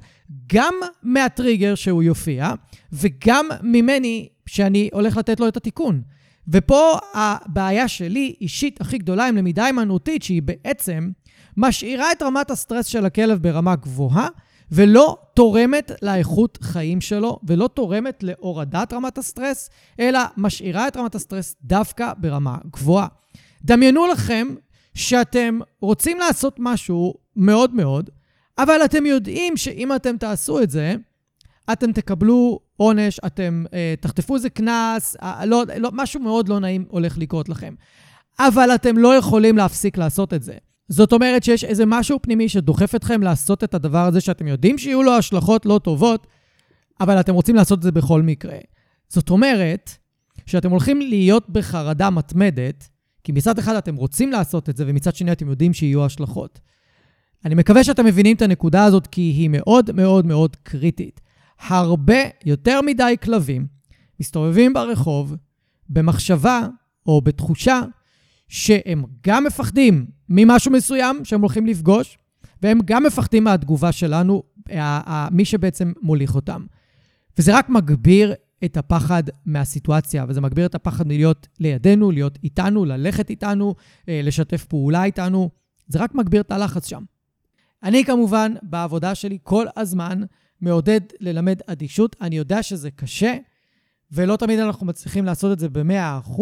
גם מהטריגר שהוא יופיע, וגם ממני שאני הולך לתת לו את התיקון. ופה הבעיה שלי אישית הכי גדולה עם למידה הימנעותית, שהיא בעצם משאירה את רמת הסטרס של הכלב ברמה גבוהה, ולא תורמת לאיכות חיים שלו, ולא תורמת להורדת רמת הסטרס, אלא משאירה את רמת הסטרס דווקא ברמה גבוהה. דמיינו לכם, שאתם רוצים לעשות משהו מאוד מאוד, אבל אתם יודעים שאם אתם תעשו את זה, אתם תקבלו עונש, אתם תחטפו איזה קנס, משהו מאוד לא נעים הולך לקרות לכם. אבל אתם לא יכולים להפסיק לעשות את זה. זאת אומרת שיש איזה משהו פנימי שדוחף אתכם לעשות את הדבר הזה, שאתם יודעים שיהיו לו השלכות לא טובות, אבל אתם רוצים לעשות את זה בכל מקרה. זאת אומרת, שאתם הולכים להיות בחרדה מתמדת, כי מצד אחד אתם רוצים לעשות את זה, ומצד שני אתם יודעים שיהיו השלכות. אני מקווה שאתם מבינים את הנקודה הזאת, כי היא מאוד מאוד מאוד קריטית. הרבה יותר מדי כלבים מסתובבים ברחוב, במחשבה או בתחושה, שהם גם מפחדים ממשהו מסוים שהם הולכים לפגוש, והם גם מפחדים מהתגובה שלנו, מי שבעצם מוליך אותם. וזה רק מגביר את הפחד מהסיטואציה, וזה מגביר את הפחד מלהיות לידינו, להיות איתנו, ללכת איתנו, לשתף פעולה איתנו, זה רק מגביר את הלחץ שם. אני כמובן, בעבודה שלי כל הזמן, מעודד ללמד אדישות, אני יודע שזה קשה, ולא תמיד אנחנו מצליחים לעשות את זה ב-100%,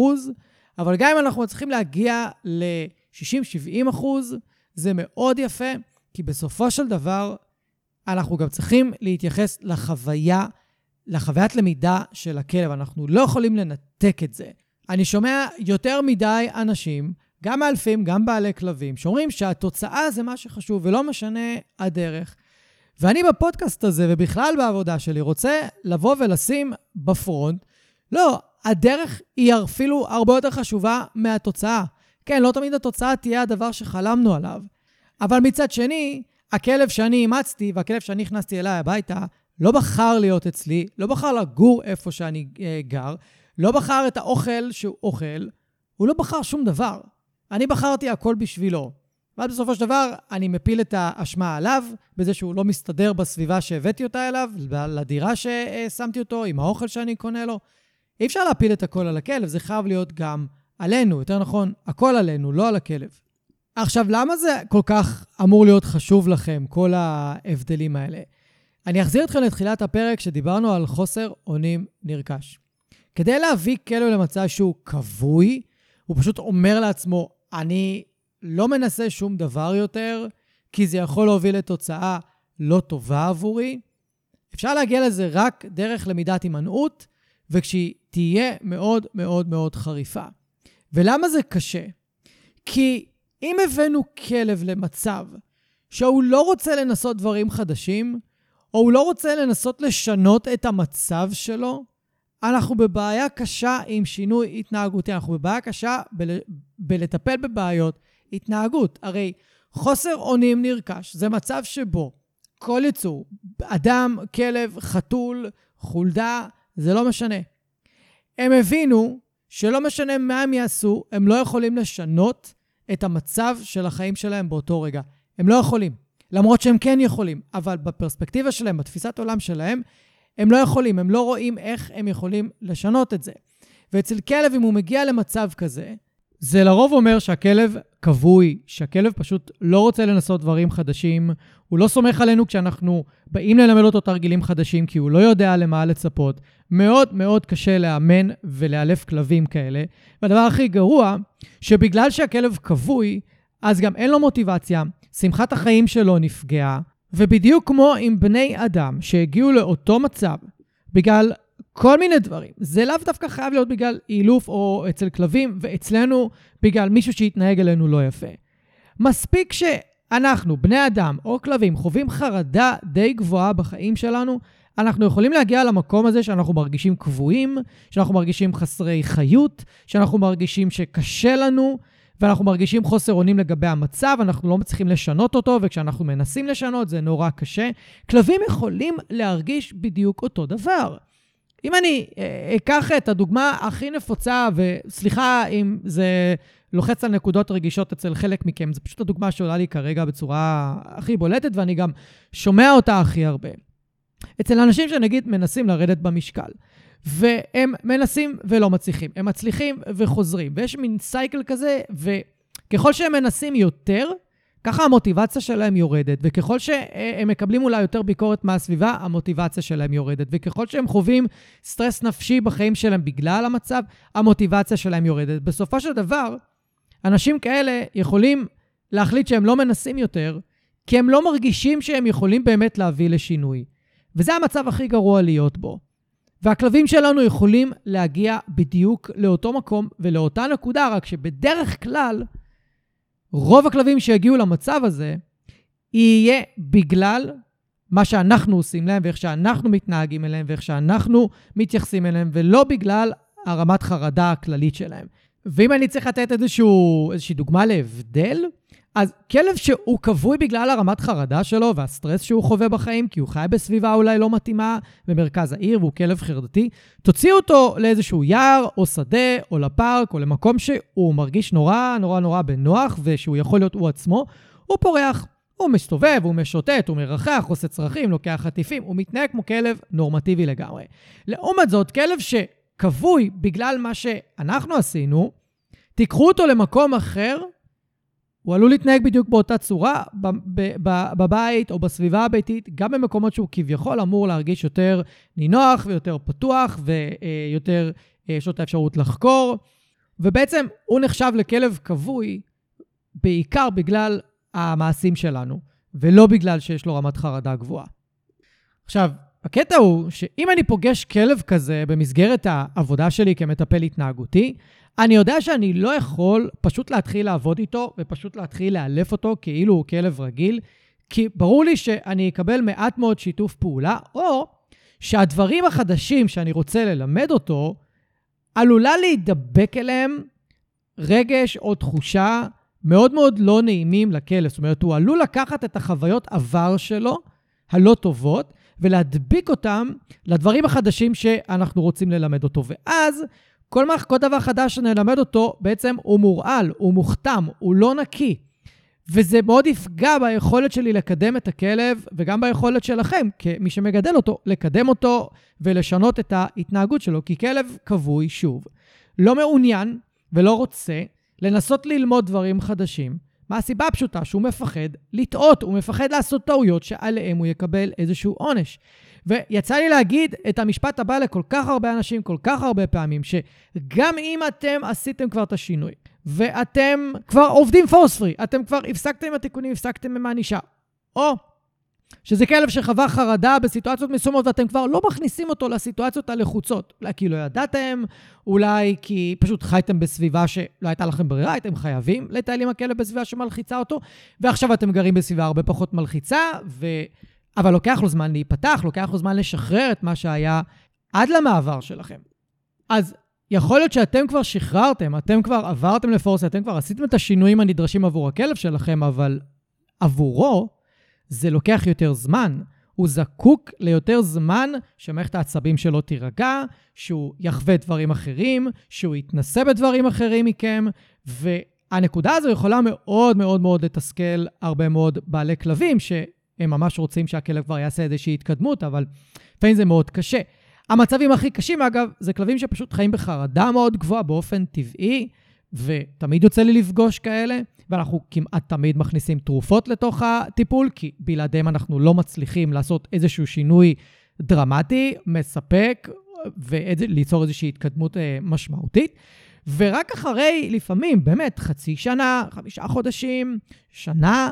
אבל גם אם אנחנו מצליחים להגיע ל-60-70%, זה מאוד יפה, כי בסופו של דבר, אנחנו גם צריכים להתייחס לחוויית למידה של הכלב, אנחנו לא יכולים לנתק את זה. אני שומע יותר מדי אנשים, גם מאלפים, גם בעלי כלבים, שאומרים שהתוצאה זה מה שחשוב, ולא משנה הדרך. ואני בפודקאסט הזה, ובכלל בעבודה שלי, רוצה לבוא ולשים בפרונט, לא, הדרך היא אפילו הרבה יותר חשובה מהתוצאה. כן, לא תמיד התוצאה תהיה הדבר שחלמנו עליו. אבל מצד שני, הכלב שאני אימצתי, והכלב שאני הכנסתי אליי הביתה, לא בחר להיות אצלי, לא בחר לגור איפה שאני גר, לא בחר את האוכל שהוא אוכל, הוא לא בחר שום דבר. אני בחרתי הכל בשבילו. ועד בסופו של דבר, אני מפיל את האשמה עליו, בזה שהוא לא מסתדר בסביבה שהבאתי אותה אליו, לדירה ששמתי אותו, עם האוכל שאני קונה לו. אי אפשר להפיל את הכל על הכלב, זה חייב להיות גם עלינו, יותר נכון, הכל עלינו, לא על הכלב. עכשיו, למה זה כל כך אמור להיות חשוב לכם, כל ההבדלים האלה? אני אחזיר אתכם לתחילת הפרק שדיברנו על חוסר אונים נרכש. כדי להביא כלב למצב שהוא כבוי, הוא פשוט אומר לעצמו, אני לא מנסה שום דבר יותר, כי זה יכול להוביל לתוצאה לא טובה עבורי. אפשר להגיע לזה רק דרך למידת הימנעות, וכשהיא תהיה מאוד מאוד מאוד חריפה. ולמה זה קשה? כי אם הבאנו כלב למצב שהוא לא רוצה לנסות דברים חדשים, או הוא לא רוצה לנסות לשנות את המצב שלו, אנחנו בבעיה קשה עם שינוי התנהגותי, אנחנו בבעיה קשה בלטפל בבעיות התנהגות. הרי חוסר אונים נרכש זה מצב שבו כל יצור, אדם, כלב, חתול, חולדה, זה לא משנה. הם הבינו שלא משנה מה הם יעשו, הם לא יכולים לשנות את המצב של החיים שלהם באותו רגע. הם לא יכולים, למרות שהם כן יכולים, אבל בפרספקטיבה שלהם, בתפיסת עולם שלהם, הם לא יכולים, הם לא רואים איך הם יכולים לשנות את זה. ואצל כלב, אם הוא מגיע למצב כזה, זה לרוב אומר שהכלב כבוי, שהכלב פשוט לא רוצה לנסות דברים חדשים, הוא לא סומך עלינו כשאנחנו באים ללמד אותו תרגילים חדשים, כי הוא לא יודע למה לצפות. מאוד מאוד קשה לאמן ולאלף כלבים כאלה. והדבר הכי גרוע, שבגלל שהכלב כבוי, אז גם אין לו מוטיבציה, שמחת החיים שלו נפגעה, ובדיוק כמו עם בני אדם שהגיעו לאותו מצב, בגלל כל מיני דברים. זה לאו דווקא חייב להיות בגלל אילוף או אצל כלבים, ואצלנו בגלל מישהו שהתנהג אלינו לא יפה. מספיק שאנחנו, בני אדם או כלבים, חווים חרדה די גבוהה בחיים שלנו, אנחנו יכולים להגיע למקום הזה שאנחנו מרגישים קבועים, שאנחנו מרגישים חסרי חיות, שאנחנו מרגישים שקשה לנו, ואנחנו מרגישים חוסר אונים לגבי המצב, אנחנו לא מצליחים לשנות אותו, וכשאנחנו מנסים לשנות זה נורא קשה. כלבים יכולים להרגיש בדיוק אותו דבר. אם אני אקח את הדוגמה הכי נפוצה, וסליחה אם זה לוחץ על נקודות רגישות אצל חלק מכם, זה פשוט הדוגמה שעולה לי כרגע בצורה הכי בולטת, ואני גם שומע אותה הכי הרבה. אצל אנשים שנגיד מנסים לרדת במשקל, והם מנסים ולא מצליחים, הם מצליחים וחוזרים, ויש מין סייקל כזה, וככל שהם מנסים יותר, ככה המוטיבציה שלהם יורדת, וככל שהם מקבלים אולי יותר ביקורת מהסביבה, המוטיבציה שלהם יורדת, וככל שהם חווים סטרס נפשי בחיים שלהם בגלל המצב, המוטיבציה שלהם יורדת. בסופו של דבר, אנשים כאלה יכולים להחליט שהם לא מנסים יותר, כי הם לא מרגישים שהם יכולים באמת להביא לשינוי. וזה המצב הכי גרוע להיות בו. והכלבים שלנו יכולים להגיע בדיוק לאותו מקום ולאותה נקודה, רק שבדרך כלל, רוב הכלבים שיגיעו למצב הזה, יהיה בגלל מה שאנחנו עושים להם, ואיך שאנחנו מתנהגים אליהם, ואיך שאנחנו מתייחסים אליהם, ולא בגלל הרמת חרדה הכללית שלהם. ואם אני צריך לתת איזושהי דוגמה להבדל, אז כלב שהוא קבוי בגלל הרמת חרדה שלו והסטרס שהוא חווה בחיים, כי הוא חי בסביבה אולי לא מתאימה במרכז העיר והוא כלב חרדתי, תוציאו אותו לאיזשהו יער או שדה או לפארק או למקום שהוא מרגיש נורא נורא נורא בנוח ושהוא יכול להיות הוא עצמו, הוא פורח, הוא מסתובב, הוא משוטט, הוא מרחח, עושה צרכים, לוקח חטיפים, הוא מתנהג כמו כלב נורמטיבי לגמרי. לעומת זאת, כלב שקבוי בגלל מה שאנחנו עשינו, תיקחו אותו למקום אחר, הוא עלול להתנהג בדיוק באותה צורה, בבית או בסביבה הביתית, גם במקומות שהוא כביכול אמור להרגיש יותר נינוח ויותר פתוח, ויותר יש אותה אפשרות לחקור, ובעצם הוא נחשב לכלב כבוי, בעיקר בגלל המעשים שלנו, ולא בגלל שיש לו רמת חרדה גבוהה. עכשיו, הקטע הוא שאם אני פוגש כלב כזה במסגרת העבודה שלי כמטפל התנהגותי, אני יודע שאני לא יכול פשוט להתחיל לעבוד איתו, ופשוט להתחיל לאלף אותו כאילו הוא כלב רגיל, כי ברור לי שאני אקבל מעט מאוד שיתוף פעולה, או שהדברים החדשים שאני רוצה ללמד אותו, עלולה להידבק אליהם רגש או תחושה מאוד מאוד לא נעימים לכלב. זאת אומרת, הוא עלול לקחת את החוויות עבר שלו, הלא טובות, ולהדביק אותם לדברים החדשים שאנחנו רוצים ללמד אותו. ואז כל דבר חדש שנלמד אותו, בעצם הוא מורעל, הוא מוכתם, הוא לא נקי. וזה מאוד יפגע ביכולת שלי לקדם את הכלב, וגם ביכולת שלכם, כמי שמגדל אותו, לקדם אותו ולשנות את ההתנהגות שלו. כי כלב כבוי, שוב, לא מעוניין ולא רוצה לנסות ללמוד דברים חדשים. מה הסיבה הפשוטה? שהוא מפחד לטעות, הוא מפחד לעשות טעויות שעליהם הוא יקבל איזשהו עונש. ויצא לי להגיד את המשפט הבא לכל כך הרבה אנשים, כל כך הרבה פעמים, שגם אם אתם עשיתם כבר את השינוי, ואתם כבר עובדים פורספרי, אתם כבר הפסקתם עם התיקונים, הפסקתם עם הענישה, או שזה כלב שחווה חרדה בסיטואציות מסוימות, ואתם כבר לא מכניסים אותו לסיטואציות הלחוצות, אולי כי לא ידעתם, אולי כי פשוט חייתם בסביבה שלא הייתה לכם ברירה, הייתם חייבים לטייל עם הכלב בסביבה שמלחיצה אותו, ועכשיו אתם גרים בסביבה הרבה פחות מלחיצה, אבל לוקח לו זמן להיפתח, לוקח לו זמן לשחרר את מה שהיה עד למעבר שלכם. אז יכול להיות שאתם כבר שחררתם, אתם כבר עברתם לפורס, אתם כבר עשיתם את השינויים הנדרשים עבור הכלב שלכם, אבל עבורו זה לוקח יותר זמן. הוא זקוק ליותר זמן שמערכת העצבים שלו תירגע, שהוא יחווה דברים אחרים, שהוא יתנסה בדברים אחרים מכם, והנקודה הזו יכולה מאוד מאוד מאוד לתסכל הרבה מאוד בעלי כלבים, שהם ממש רוצים שהכלב כבר יעשה איזושהי התקדמות, אבל לפעמים זה מאוד קשה. המצבים הכי קשים, אגב, זה כלבים שפשוט חיים בחרדה מאוד גבוהה באופן טבעי, ותמיד יוצא לי לפגוש כאלה, ואנחנו כמעט תמיד מכניסים תרופות לתוך הטיפול, כי בלעדיהם אנחנו לא מצליחים לעשות איזשהו שינוי דרמטי, מספק, וליצור איזושהי התקדמות משמעותית. ורק אחרי, לפעמים, באמת, חצי שנה, 5 חודשים, שנה,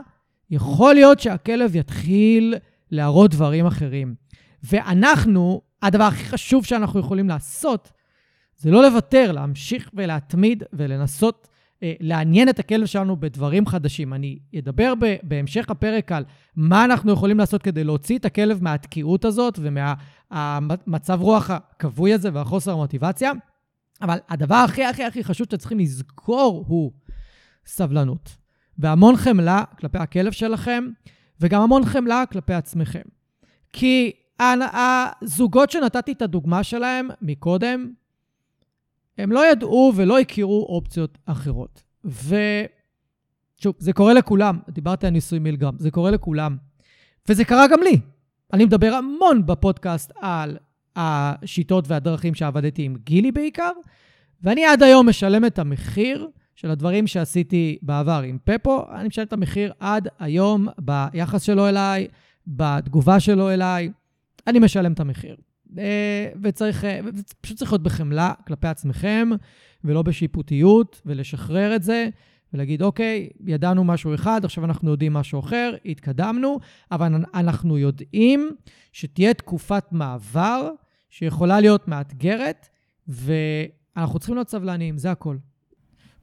יכול להיות שהכלב יתחיל להראות דברים אחרים. ואנחנו, הדבר הכי חשוב שאנחנו יכולים לעשות, זה לא לוותר, להמשיך ולהתמיד ולנסות לעניין את הכלב שלנו בדברים חדשים. אני אדבר בהמשך הפרק על מה אנחנו יכולים לעשות כדי להוציא את הכלב מהתקיעות הזאת ומהמצב רוח הכבוי הזה והחוסר המוטיבציה. אבל הדבר הכי הכי הכי חשוב שצריכים לזכור הוא סבלנות. והמון חמלה כלפי הכלב שלכם וגם המון חמלה כלפי עצמכם. כי הזוגות שנתתי את הדוגמה שלהם מקודם, הם לא ידעו ולא הכירו אופציות אחרות. ושוב, זה קורה לכולם. דיברתי על ניסוי מילגרם. זה קורה לכולם. וזה קרה גם לי. אני מדבר המון בפודקאסט על השיטות והדרכים שעבדתי עם גילי בעיקר, ואני עד היום משלם את המחיר של הדברים שעשיתי בעבר עם פפו. אני משלם את המחיר עד היום ביחס שלו אליי, בתגובה שלו אליי. אני משלם את המחיר. ופשוט צריך להיות בחמלה כלפי עצמכם, ולא בשיפוטיות, ולשחרר את זה, ולהגיד, אוקיי, ידענו משהו אחד, עכשיו אנחנו יודעים משהו אחר, התקדמנו, אבל אנחנו יודעים שתהיה תקופת מעבר, שיכולה להיות מאתגרת, ואנחנו צריכים להיות סבלניים, זה הכל.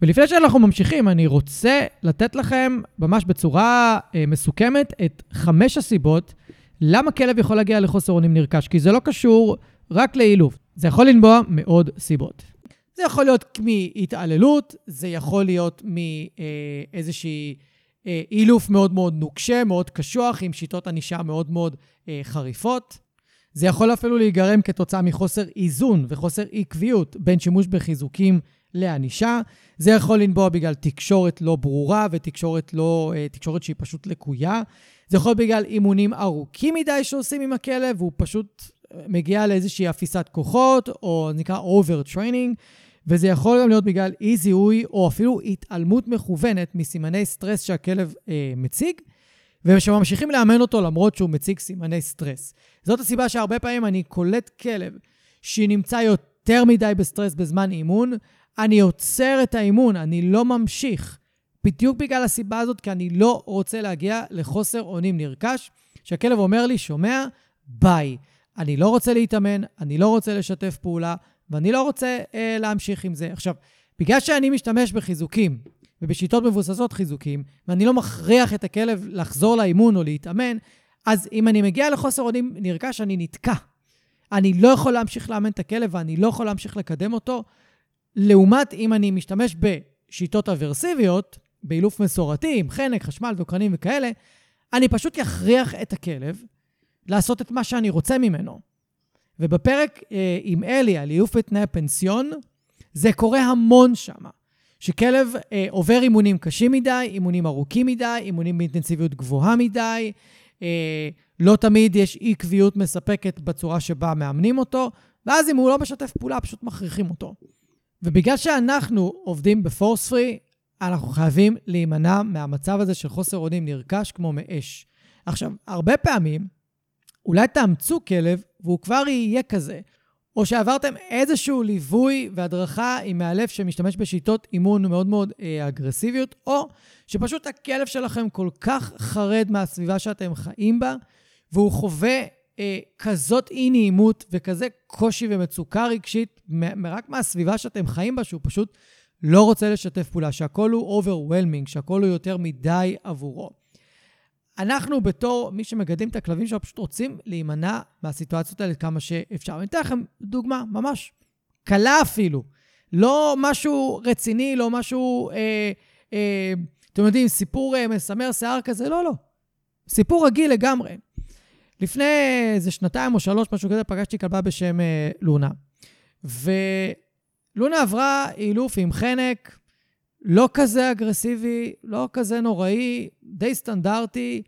ולפני שאנחנו ממשיכים, אני רוצה לתת לכם, ממש בצורה מסוכמת, את 5 הסיבות, למה כלב יכול להגיע לחוסר אונים נרכש? כי זה לא קשור רק לאילוף. זה יכול לנבוע מעוד סיבות. זה יכול להיות מהתעללות, זה יכול להיות מאיזושהי אילוף מאוד מאוד נוקשה, מאוד קשוח, עם שיטות ענישה מאוד מאוד חריפות. זה יכול אפילו להיגרם כתוצאה מחוסר איזון וחוסר עקביות בין שימוש בחיזוקים לענישה. זה יכול לנבוע בגלל תקשורת לא ברורה ותקשורת שהיא פשוט לקויה. זה יכול בגלל אימונים ארוכים מדי שעושים עם הכלב, והוא פשוט מגיע לאיזושהי אפיסת כוחות, או נקרא overtraining, וזה יכול גם להיות בגלל אי זיהוי, או אפילו התעלמות מכוונת מסימני סטרס שהכלב מציג, ושממשיכים לאמן אותו למרות שהוא מציג סימני סטרס. זאת הסיבה שהרבה פעמים אני קולט כלב שנמצא יותר מדי בסטרס בזמן אימון, אני עוצר את האימון, אני לא ממשיך. בדיוק בגלל הסיבה הזאת, כי אני לא רוצה להגיע לחוסר אונים נרכש, שהכלב אומר לי, שומע, ביי. אני לא רוצה להתאמן, אני לא רוצה לשתף פעולה, ואני לא רוצה להמשיך עם זה. עכשיו, בגלל שאני משתמש בחיזוקים, ובשיטות מבוססות חיזוקים, ואני לא מכריח את הכלב לחזור לאימון או להתאמן, אז אם אני מגיע לחוסר אונים נרכש, אני נתקע. אני לא יכול להמשיך לאמן את הכלב, ואני לא יכול להמשיך לקדם אותו. לעומת אם אני משתמש בשיטות אברסיביות, באילוף מסורתי, עם חנק, חשמל, דוקרנים וכאלה, אני פשוט יכריח את הכלב לעשות את מה שאני רוצה ממנו. ובפרק עם אלי, על אילוף בתנאי הפנסיון, זה קורה המון שמה. שכלב עובר אימונים קשים מדי, אימונים ארוכים מדי, אימונים באינטנסיביות גבוהה מדי, לא תמיד יש עקביות מספקת בצורה שבה מאמנים אותו, ואז אם הוא לא משתף פעולה, פשוט מכריחים אותו. ובגלל שאנחנו עובדים בפורס פרי, אנחנו חייבים להימנע מהמצב הזה של חוסר אונים נרכש כמו מאש. עכשיו, הרבה פעמים, אולי תאמצו כלב והוא כבר יהיה כזה, או שעברתם איזשהו ליווי והדרכה עם מאלף שמשתמש בשיטות אימון מאוד מאוד אגרסיביות, או שפשוט הכלב שלכם כל כך חרד מהסביבה שאתם חיים בה, והוא חווה כזאת אי נעימות וכזה קושי ומצוקה רגשית, רק מהסביבה שאתם חיים בה, שהוא פשוט לא רוצה לשתף פעולה, שהכל הוא overwhelming, שהכל הוא יותר מדי עבורו. אנחנו בתור מי שמגדלים את הכלבים שלנו פשוט רוצים להימנע מהסיטואציות האלה כמה שאפשר. אני אתן לכם דוגמה ממש קלה אפילו. לא משהו רציני, לא משהו, אתם יודעים, סיפור מסמר שיער כזה, לא. סיפור רגיל לגמרי. לפני איזה 2 או 3, משהו כזה, פגשתי כלבה בשם לונה. ולונה עברה אילוף עם חנק, לא כזה אגרסיבי, לא כזה נוראי, די סטנדרטי,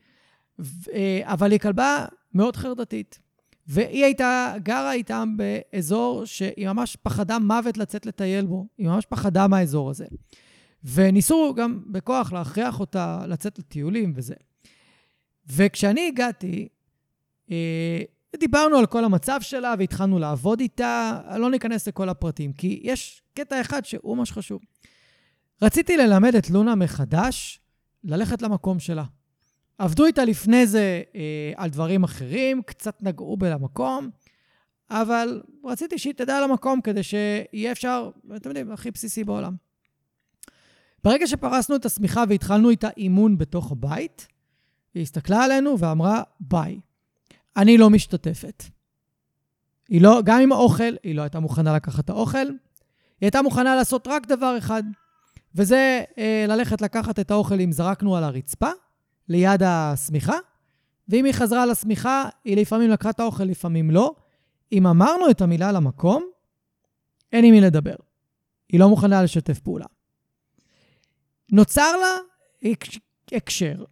אבל היא כלבה מאוד חרדתית. והיא הייתה, גרה איתם באזור שהיא ממש פחדה מוות לצאת לטייל בו. היא ממש פחדה מהאזור הזה. וניסו גם בכוח להכריח אותה לצאת לטיולים וזה. וכשאני הגעתי, דיברנו על כל המצב שלה והתחלנו לעבוד איתה, לא ניכנס לכל הפרטים, כי יש קטע אחד שהוא ממש חשוב. רציתי ללמד את לונה מחדש ללכת למקום שלה. עבדו איתה לפני זה על דברים אחרים, קצת נגעו בלמקום, אבל רציתי שהיא תדע על המקום כדי שיהיה אפשר, אתם יודעים, הכי בסיסי בעולם. ברגע שפרסנו את הסמיכה והתחלנו איתה אימון בתוך הבית, היא הסתכלה עלינו ואמרה, ביי, אני לא משתתפת. היא לא, גם עם האוכל, היא לא הייתה מוכנה לקחת את האוכל, היא הייתה מוכנה לעשות רק דבר אחד, וזה ללכת לקחת את האוכל אם זרקנו על הרצפה, ליד הסמיכה, ואם היא חזרה על הסמיכה, היא לפעמים לקחה את האוכל, לפעמים לא. אם אמרנו את המילה למקום, אין עם מי לדבר. היא לא מוכנה לשתף פעולה. נוצר לה הקשר,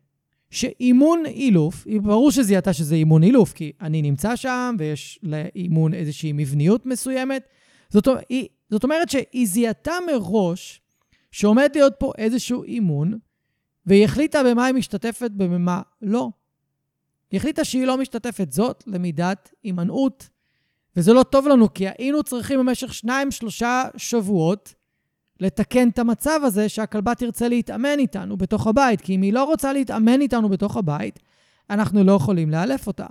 שאימון אילוף, היא ברור שזייתה שזה אימון אילוף, כי אני נמצא שם, ויש לאימון איזושהי מבניות מסוימת. זאת אומרת שהיא זייתה מראש, שעומד להיות פה איזשהו אימון, והיא החליטה במה היא משתתפת, במה לא. היא החליטה שהיא לא משתתפת, זאת למידת הימנעות, וזה לא טוב לנו, כי היינו צריכים במשך 2-3 שבועות, לתקן את המצב הזה, שהכלבה תרצה להתאמן איתנו בתוך הבית, כי אם היא לא רוצה להתאמן איתנו בתוך הבית, אנחנו לא יכולים לאלף אותה.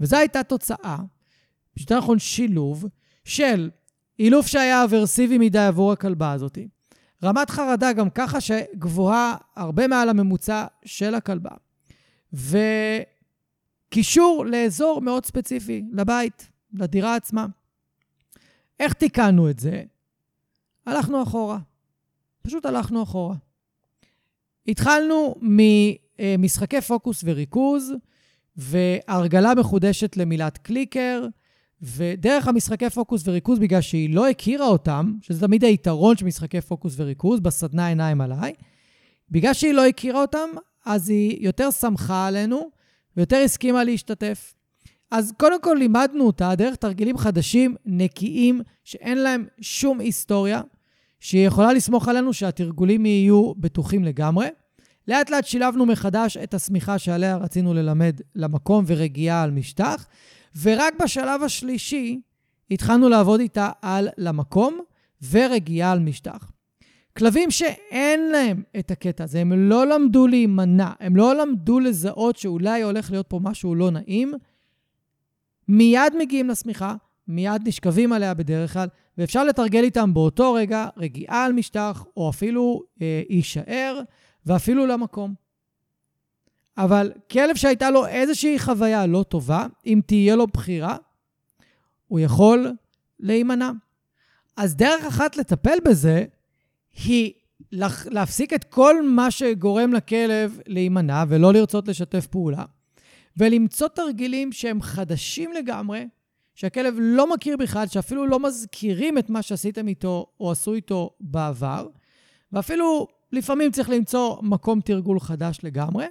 וזו הייתה תוצאה, פשוט נכון שילוב, של אילוף שהיה אברסיבי מדי עבור הכלבה הזאת, רמת חרדה גם ככה שגבוהה הרבה מעל הממוצע של הכלבה. וקישור לאזור מאוד ספציפי, לבית, לדירה עצמה. איך תיקנו את זה? הלכנו אחורה. פשוט הלכנו אחורה. התחלנו ממשחקי פוקוס וריכוז, והרגלה מחודשת למילת קליקר, ודרך המשחקי פוקוס וריכוז, בגלל שהיא לא הכירה אותם, שזה תמיד היתרון של משחקי פוקוס וריכוז, בסדנה עיניים עליי, בגלל שהיא לא הכירה אותם, אז היא יותר שמחה עלינו, ויותר הסכימה להשתתף. אז קודם כל לימדנו אותה, דרך תרגילים חדשים, נקיים, שאין להם שום היסטוריה, שהיא יכולה לסמוך עלינו שהתרגולים יהיו בטוחים לגמרי. לאט לאט שילבנו מחדש את הסמיכה שעליה רצינו ללמד למקום ורגיעה על משטח, ורק בשלב השלישי התחלנו לעבוד איתה על למקום ורגיעה על משטח. כלבים שאין להם את הקטע הזה, הם לא למדו להימנע, הם לא למדו לזהות שאולי הולך להיות פה משהו לא נעים, מיד מגיעים לסמיכה, מיד נשכבים עליה בדרך כלל, ואפשר לתרגל איתם באותו רגע רגיעה על משטח, או אפילו יישאר, ואפילו למקום. אבל כלב שהייתה לו איזושהי חוויה לא טובה, אם תהיה לו בחירה, הוא יכול להימנע. אז דרך אחת לטפל בזה, היא להפסיק את כל מה שגורם לכלב להימנע, ולא לרצות לשתף פעולה, ולמצוא תרגילים שהם חדשים לגמרי, שהכלב לא מכיר בכלל, שאפילו לא מזכירים את מה שעשיתם איתו, או עשו איתו בעבר, ואפילו לפעמים צריך למצוא מקום תרגול חדש לגמרי,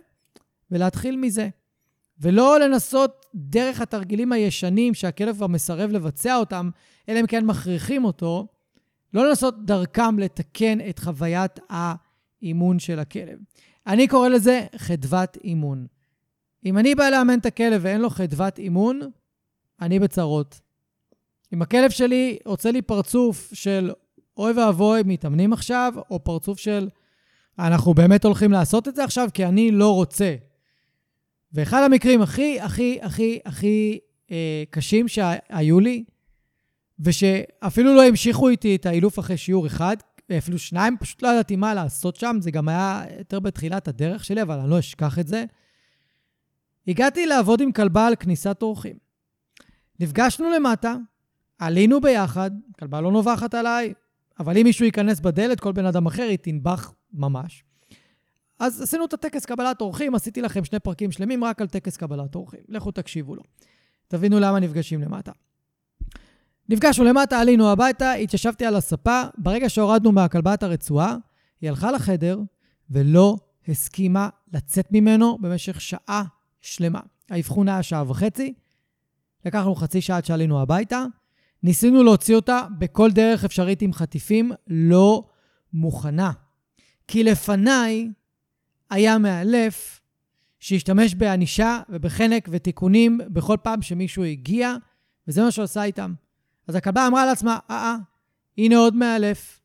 ולהתחיל מזה. ולא לנסות דרך התרגילים הישנים שהכלב כבר מסרב לבצע אותם, אלא אם כן מכריחים אותו, לא לנסות דרכם לתקן את חוויית האימון של הכלב. אני קורא לזה חדוות אימון. אם אני בא לאמן את הכלב ואין לו חדוות אימון, אני בצרות. אם הכלב שלי רוצה לי פרצוף של אוי ואבוי מתאמנים עכשיו, או פרצוף של אנחנו באמת הולכים לעשות את זה עכשיו כי אני לא רוצה. ואחד המקרים הכי קשים שהיו לי, ושאפילו לא המשיכו איתי את האילוף אחרי שיעור אחד, אפילו שניים, פשוט לא ידעתי מה לעשות שם, זה גם היה יותר בתחילת הדרך שלי, אבל אני לא אשכח את זה. הגעתי לעבוד עם כלבה על כניסת אורחים. נפגשנו למטה, עלינו ביחד, כלבה לא נובחת עליי, אבל אם מישהו ייכנס בדלת, כל בן אדם אחר היא תנבח ממש. אז עשינו את הטקס קבלת אורחים, עשיתי לכם שני פרקים שלמים רק על טקס קבלת אורחים. לכו תקשיבו לו. תבינו למה נפגשים למטה. נפגשנו למטה, עלינו הביתה, התיישבתי על הספה, ברגע שהורדנו מהכלבת הרצועה, היא הלכה לחדר ולא הסכימה לצאת ממנו במשך שעה שלמה. האבחון היה שעה וחצי, לקחנו חצי שעה שעלינו הביתה, ניסינו להוציא אותה בכל דרך אפשרית עם חטיפים, לא מוכנה. כי לפניי היה מאלף שהשתמש באנישה ובחנק ותיקונים בכל פעם שמישהו הגיע, וזה מה שעשה איתם. אז הכלבה אמרה לעצמה, הנה עוד מאלף.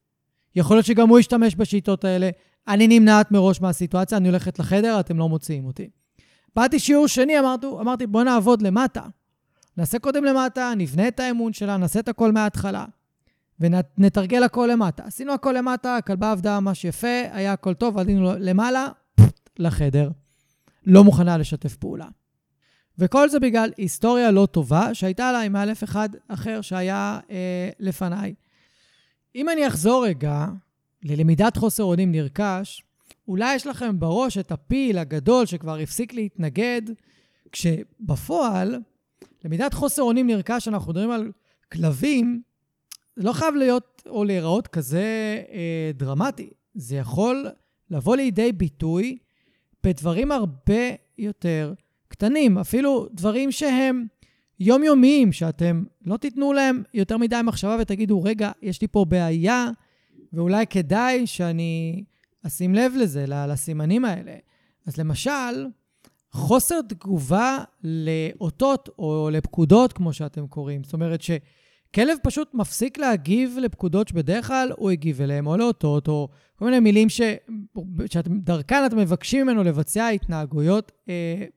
יכול להיות שגם הוא ישתמש בשיטות האלה. אני נמנעת מראש מהסיטואציה, אני הולכת לחדר, אתם לא מוציאים אותי. באתי שיעור שני, אמרתי, בוא נעבוד למטה. נעשה קודם למטה, נבנה את האמון שלה, נעשה את הכל מההתחלה, ונתרגל הכל למטה. עשינו הכל למטה, הכלבה עבדה ממש יפה, היה הכל טוב, עלינו למעלה, לחדר. לא מוכנה לשתף פעולה. וכל זה בגלל היסטוריה לא טובה, שהייתה עליי מאלף אחד אחר שהיה לפניי. אם אני אחזור רגע ללמידת חוסר אונים נרכש, אולי יש לכם בראש את הפיל הגדול שכבר הפסיק להתנגד, כשבפועל, למידת חוסר אונים נרכש, אנחנו מדברים על כלבים, זה לא חייב להיות או להיראות כזה דרמטי. זה יכול לבוא לידי ביטוי בדברים הרבה יותר חשובים, קטנים, אפילו דברים שהם יומיומיים, שאתם לא תיתנו להם יותר מדי מחשבה ותגידו, רגע, יש לי פה בעיה, ואולי כדאי שאני אשים לב לזה, לסימנים האלה. אז למשל, חוסר תגובה לאותות או לפקודות, כמו שאתם קוראים. זאת אומרת שכלב פשוט מפסיק להגיב לפקודות שבדרך כלל הוא הגיב אליהם, או לאותות, או כל מיני מילים שדרכן אתם מבקשים ממנו לבצע התנהגויות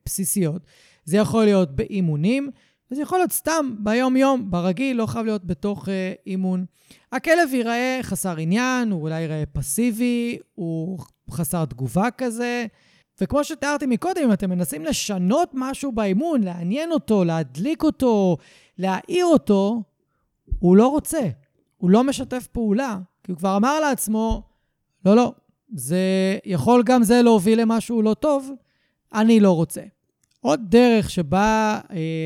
בסיסיות. זה יכול להיות באימונים, וזה יכול להיות סתם ביום-יום, ברגיל, לא חייב להיות בתוך אימון. הכלב ייראה חסר עניין, הוא אולי ייראה פסיבי, הוא חסר תגובה כזה, וכמו שתיארתי מקודם, אם אתם מנסים לשנות משהו באימון, לעניין אותו, להדליק אותו, להעיר אותו, הוא לא רוצה, הוא לא משתף פעולה, כי הוא כבר אמר לעצמו, לא, זה יכול גם זה להוביל למשהו לא טוב, אני לא רוצה. עוד דרך שבה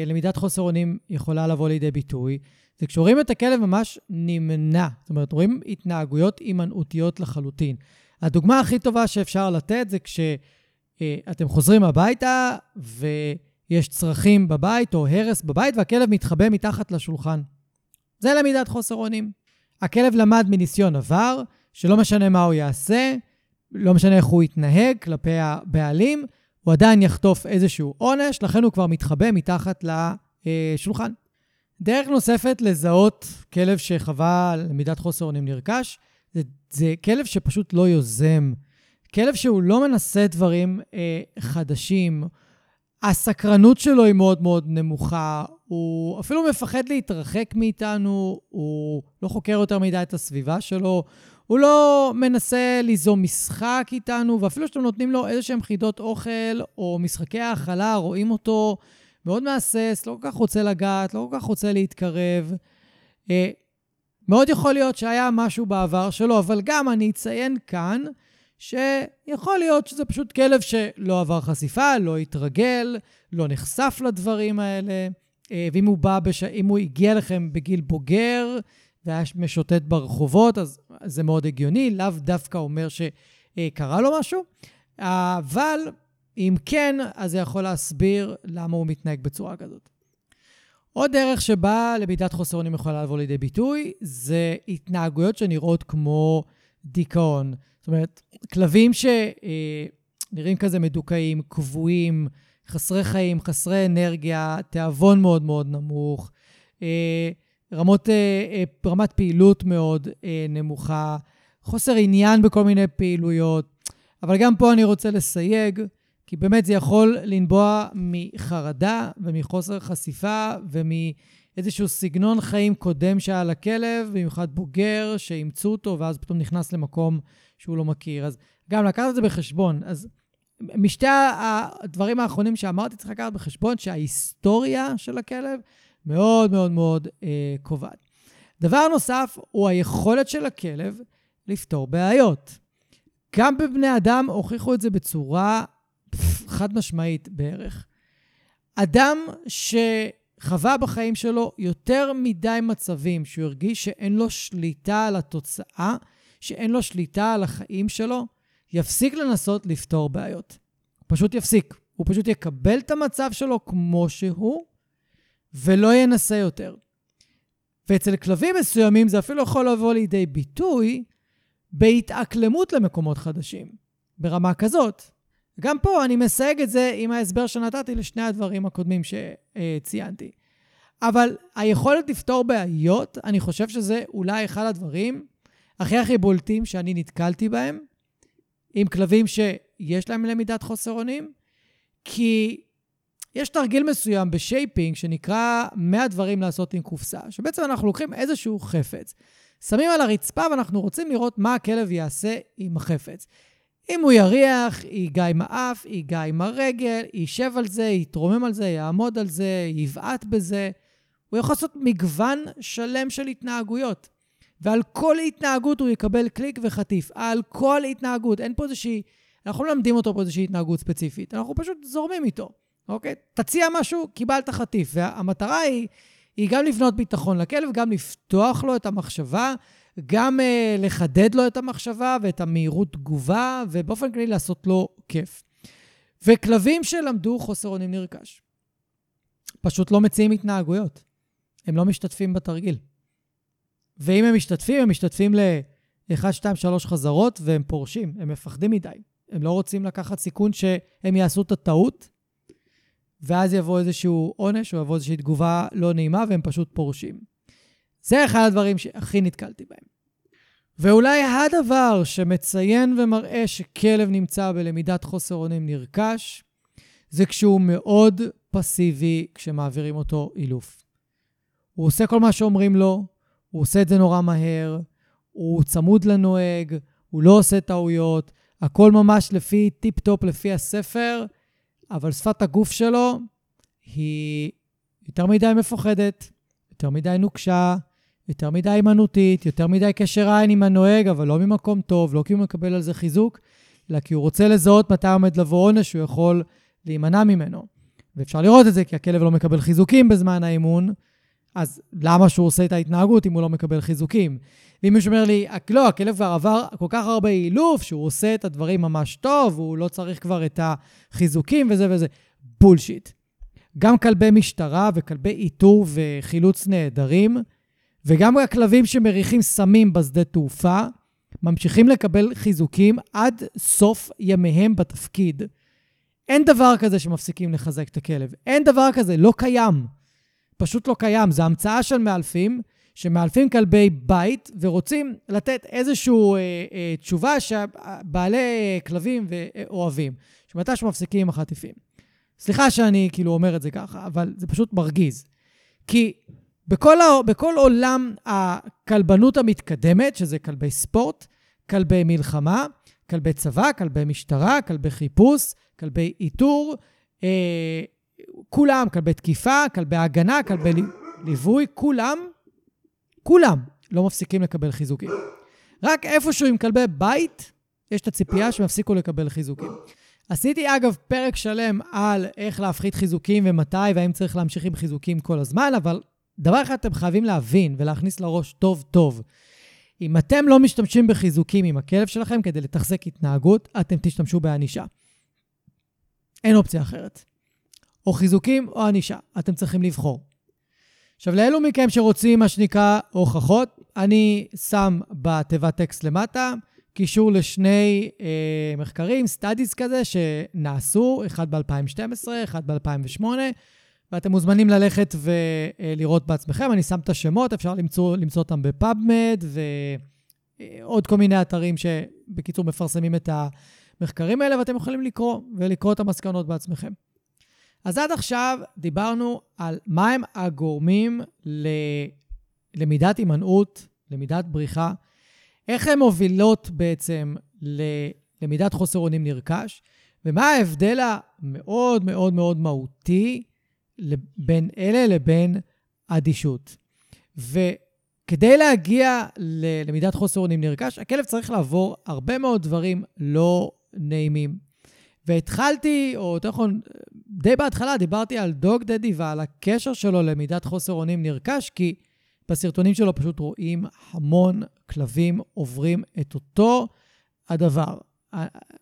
למידת חוסר אונים יכולה לבוא לידי ביטוי, זה כשרואים את הכלב ממש נמנע. זאת אומרת, רואים התנהגויות הימנעותיות לחלוטין. הדוגמה הכי טובה שאפשר לתת זה כשאתם חוזרים הביתה, ויש צרכים בבית או הרס בבית, והכלב מתחבא מתחת לשולחן. זה למידת חוסר אונים. הכלב למד מניסיון עבר, שלא משנה מה הוא יעשה, לא משנה איך הוא יתנהג כלפי הבעלים, הוא עדיין יחטוף איזשהו עונש, לכן הוא כבר מתחבא מתחת לשולחן. דרך נוספת לזהות כלב שחווה למידת חוסר אונים נרכש, זה כלב שפשוט לא יוזם. כלב שהוא לא מנסה דברים חדשים. הסקרנות שלו היא מאוד מאוד נמוכה, הוא אפילו מפחד להתרחק מאיתנו, הוא לא חוקר יותר מדי את הסביבה שלו, הוא לא מנסה ליזום משחק איתנו, ואפילו שאתם נותנים לו איזשהם חידות אוכל או משחקי האכלה, רואים אותו מאוד מעסס, לא כל כך רוצה לגעת, לא כל כך רוצה להתקרב. מאוד יכול להיות שהיה משהו בעבר שלו, אבל גם אני אציין כאן, שיכול להיות שזה פשוט כלב שלא עבר חשיפה, לא התרגל, לא נחשף לדברים האלה, ואם הוא הגיע לכם בגיל בוגר, והיה משוטט ברחובות, אז זה מאוד הגיוני, לאו דווקא אומר שקרה לו משהו, אבל אם כן, אז זה יכול להסביר למה הוא מתנהג בצורה כזאת. עוד דרך שבה למידת חוסרונים יכולה לבוא לידי ביטוי, זה התנהגויות שנראות כמו דיכאון. זאת אומרת, כלבים שנראים כזה מדוכאים, קבועים, חסרי חיים, חסרי אנרגיה, תיאבון מאוד מאוד נמוך, רמת פעילות מאוד נמוכה, חוסר עניין בכל מיני פעילויות. אבל גם פה אני רוצה לסייג, כי באמת זה יכול לנבוע מחרדה ומחוסר חשיפה ומאיזשהו סגנון חיים קודם שהיה לכלב, במיוחד בוגר שאימצו אותו ואז פתאום נכנס למקום שהוא לא מכיר. אז גם לקחת את זה בחשבון. אז משתי הדברים האחרונים שאמרתי צריך לקחת בחשבון, שההיסטוריה של הכלב מאוד מאוד מאוד קובעת. דבר נוסף הוא היכולת של הכלב לפתור בעיות. גם בבני אדם הוכיחו את זה בצורה חד משמעית בערך. אדם שחווה בחיים שלו יותר מדי מצבים שהוא הרגיש שאין לו שליטה על התוצאה, שאין לו שליטה על החיים שלו, יפסיק לנסות לפתור בעיות. פשוט יפסיק. הוא פשוט יקבל את המצב שלו כמו שהוא, ולא ינסה יותר. ואצל כלבים מסוימים זה אפילו יכול לבוא לידי ביטוי בהתאקלמות למקומות חדשים, ברמה כזאת. גם פה אני מסייג את זה עם ההסבר שנתתי לשני הדברים הקודמים שציינתי. אבל היכולת לפתור בעיות, אני חושב שזה אולי אחד הדברים הכי הכי בולטים שאני נתקלתי בהם, עם כלבים שיש להם למידת חוסרונים, כי יש תרגיל מסוים בשייפינג שנקרא 100 דברים לעשות עם קופסה, שבעצם אנחנו לוקחים איזשהו חפץ, שמים על הרצפה ואנחנו רוצים לראות מה הכלב יעשה עם החפץ. אם הוא יריח, ייגע עם האף, ייגע עם הרגל, יישב על זה, יתרומם על זה, יעמוד על זה, יבעט בזה. הוא יכול לעשות מגוון שלם של התנהגויות. ועל כל התנהגות הוא יקבל קליק וחטיף. על כל התנהגות. אין פה איזושהי, אנחנו לא למדים אותו פה איזושהי התנהגות ספציפית. אנחנו פשוט זורמים איתו. אוקיי? תציע משהו, קיבלת חטיף. והמטרה היא גם לבנות ביטחון לכלב, גם לפתוח לו את המחשבה, גם לחדד לו את המחשבה ואת המהירות תגובה, ובאופן כללי לעשות לו כיף. וכלבים שלמדו חוסרונים נרכש, פשוט לא מציעים התנהגויות. הם לא משתתפים בתרגיל. ואם הם משתתפים, הם משתתפים ל-1, 2, 3 חזרות, והם פורשים, הם מפחדים מדי. הם לא רוצים לקחת סיכון שהם יעשו את הטעות, ואז יבוא איזשהו עונש, או יבוא איזושהי תגובה לא נעימה, והם פשוט פורשים. זה אחד הדברים שהכי נתקלתי בהם. ואולי הדבר שמציין ומראה שכלב נמצא בלמידת חוסר אונים נרכש, זה כשהוא מאוד פסיבי כשמעבירים אותו אילוף. הוא עושה כל מה שאומרים לו, הוא עושה את זה נורא מהר, הוא צמוד לנוהג, הוא לא עושה טעויות, הכל ממש לפי טיפ-טופ, לפי הספר, אבל שפת הגוף שלו היא יותר מדי מפוחדת, יותר מדי נוקשה, יותר מדי הימנותית, יותר מדי קשר עין עם הנוהג, אבל לא ממקום טוב, לא כי הוא מקבל על זה חיזוק, אלא כי הוא רוצה לזהות מתי עומד לבוא עונש, הוא יכול להימנע ממנו. ואפשר לראות את זה, כי הכלב לא מקבל חיזוקים בזמן האימון, אז למה שהוא עושה את ההתנהגות אם הוא לא מקבל חיזוקים? ואם מישהו אומר לי, לא, הכלב כבר עבר כל כך הרבה אילוף, שהוא עושה את הדברים ממש טוב, הוא לא צריך כבר את החיזוקים וזה וזה. בולשיט. גם כלבי משטרה וכלבי איתור וחילוץ נהדרים, וגם הכלבים שמריחים סמים בשדה תעופה, ממשיכים לקבל חיזוקים עד סוף ימיהם בתפקיד. אין דבר כזה שמפסיקים לחזק את הכלב. אין דבר כזה, לא קיים. פשוט לא קיים. זו המצאה של מאלפים, שמאלפים כלבי בית ורוצים לתת איזשהו תשובה שבעלי כלבים ואוהבים, שמתי שמפסיקים החטיפים. סליחה שאני כאילו אומר את זה ככה, אבל זה פשוט מרגיז. כי בכל עולם הכלבנות המתקדמת, שזה כלבי ספורט, כלבי מלחמה, כלבי צבא, כלבי משטרה, כלבי חיפוש, כלבי איתור, כולם, כלבי תקיפה, כלבי הגנה, כלבי ליווי, כולם לא מפסיקים לקבל חיזוקים. רק איפשהו עם כלבי בית, יש את הציפייה שמפסיקו לקבל חיזוקים. עשיתי אגב פרק שלם על איך להפחית חיזוקים ומתי, והאם צריך להמשיך עם חיזוקים כל הזמן, אבל דבר אחד אתם חייבים להבין ולהכניס לראש טוב טוב. אם אתם לא משתמשים בחיזוקים עם הכלב שלכם כדי לתחזק התנהגות, אתם תשתמשו באנישה. אין אופציה אחרת. או חיזוקים או אנישה. אתם צריכים לבחור. עכשיו, לאלו מכם שרוצים מה שנקרא הוכחות, אני שם בתיבת טקסט למטה, קישור לשני מחקרים, סטאדיס כזה, שנעשו, אחד ב-2012, אחד ב-2008, ואתם מוזמנים ללכת ולראות בעצמכם. אני שם את השמות, אפשר למצוא אותם בפאבמד, ועוד כל מיני אתרים שבקיצור מפרסמים את המחקרים האלה, ואתם יכולים לקרוא, ולקרוא את המסקנות בעצמכם. אז עד עכשיו דיברנו על מהם הגורמים ללמידת הימנעות, למידת בריחה, איך הן מובילות בעצם ללמידת חוסר אונים נרכש, ומה ההבדל המאוד מאוד מאוד מהותי בין אלה לבין אדישות. וכדי להגיע ללמידת חוסר אונים נרכש, הכלב צריך לעבור הרבה מאוד דברים לא נעימים. והתחלתי, או יותר נכון, די בהתחלה דיברתי על דוג דדי ועל הקשר שלו למידת חוסר אונים נרכש, כי בסרטונים שלו פשוט רואים המון כלבים עוברים את אותו הדבר.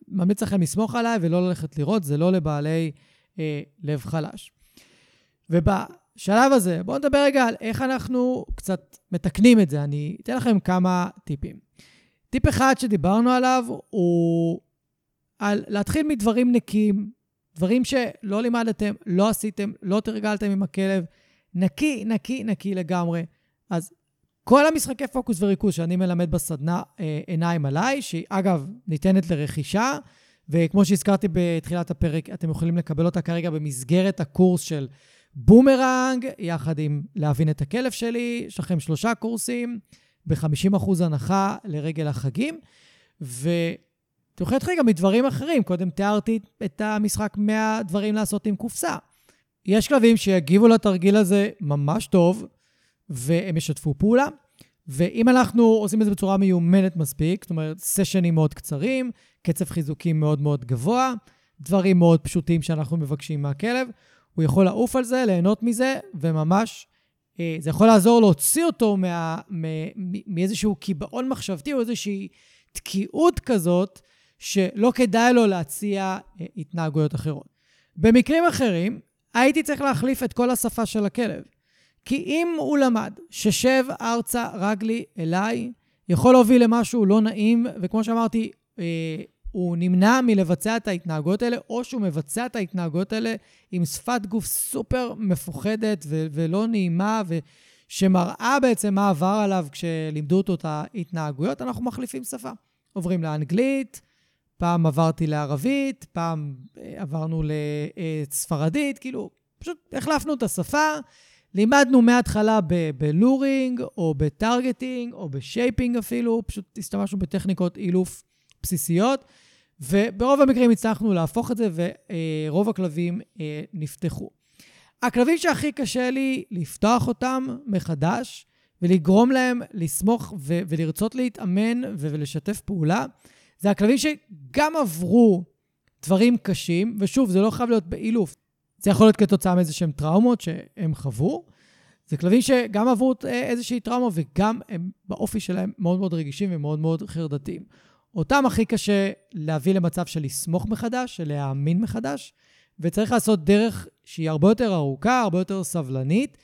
ממליץ לכם לסמוך עליי ולא ללכת לראות, זה לא לבעלי לב חלש. ובשלב הזה, בואו נדבר רגע על איך אנחנו קצת מתקנים את זה. אני אתן לכם כמה טיפים. טיפ אחד שדיברנו עליו הוא על להתחיל מדברים נקיים, דברים שלא לימדתם, לא עשיתם, לא תרגלתם עם הכלב, נקי, נקי, נקי לגמרי. אז כל המשחקי פוקוס וריכוז שאני מלמד בסדנה עיניים עליי, שהיא אגב ניתנת לרכישה, וכמו שהזכרתי בתחילת הפרק, אתם יכולים לקבל אותה כרגע במסגרת הקורס של בומרנג, יחד עם להבין את הכלב שלי, יש לכם 3 קורסים, ב-50% הנחה לרגל החגים, אתם יכולים להתחיל גם מדברים אחרים. קודם תיארתי את המשחק 100 דברים לעשות עם קופסה. יש כלבים שיגיבו לתרגיל הזה ממש טוב, והם ישתפו פעולה, ואם אנחנו עושים את זה בצורה מיומנת מספיק, זאת אומרת, סשנים מאוד קצרים, קצב חיזוקים מאוד מאוד גבוה, דברים מאוד פשוטים שאנחנו מבקשים מהכלב, הוא יכול לעוף על זה, ליהנות מזה, וממש זה יכול לעזור להוציא אותו מאיזשהו קיבעון מחשבתי, או איזושהי תקיעות כזאת, שלא כדאי לו להציע התנהגויות אחרות. במקרים אחרים, הייתי צריך להחליף את כל השפה של הכלב. כי אם הוא למד ששב ארצה רגלי אליי, יכול להוביל למשהו לא נעים, וכמו שאמרתי, הוא נמנע מלבצע את ההתנהגויות האלה, או שהוא מבצע את ההתנהגויות האלה עם שפת גוף סופר מפוחדת ולא נעימה, שמראה בעצם מה עבר עליו כשלימדו אותו את ההתנהגויות, אנחנו מחליפים שפה. עוברים לאנגלית, פעם עברתי לערבית, פעם עברנו לספרדית, כאילו, פשוט החלפנו את השפה, לימדנו מההתחלה בלורינג, או בטרגטינג, או בשייפינג אפילו, פשוט הסתמשנו בטכניקות אילוף בסיסיות, וברוב המקרים הצלחנו להפוך את זה, ורוב הכלבים נפתחו. הכלבים שהכי קשה לי לפתוח אותם מחדש, ולגרום להם לסמוך ולרצות להתאמן ולשתף פעולה, זה הכלבים שגם עברו דברים קשים, ושוב, זה לא חייב להיות באילוף. זה יכול להיות כתוצאה מאיזשהם טראומות שהם חוו. זה כלבים שגם עברו איזושהי טראומה, וגם הם באופי שלהם מאוד מאוד רגישים ומאוד מאוד חרדתיים. אותם הכי קשה להביא למצב של לסמוך מחדש, של להאמין מחדש, וצריך לעשות דרך שהיא הרבה יותר ארוכה, הרבה יותר סבלנית,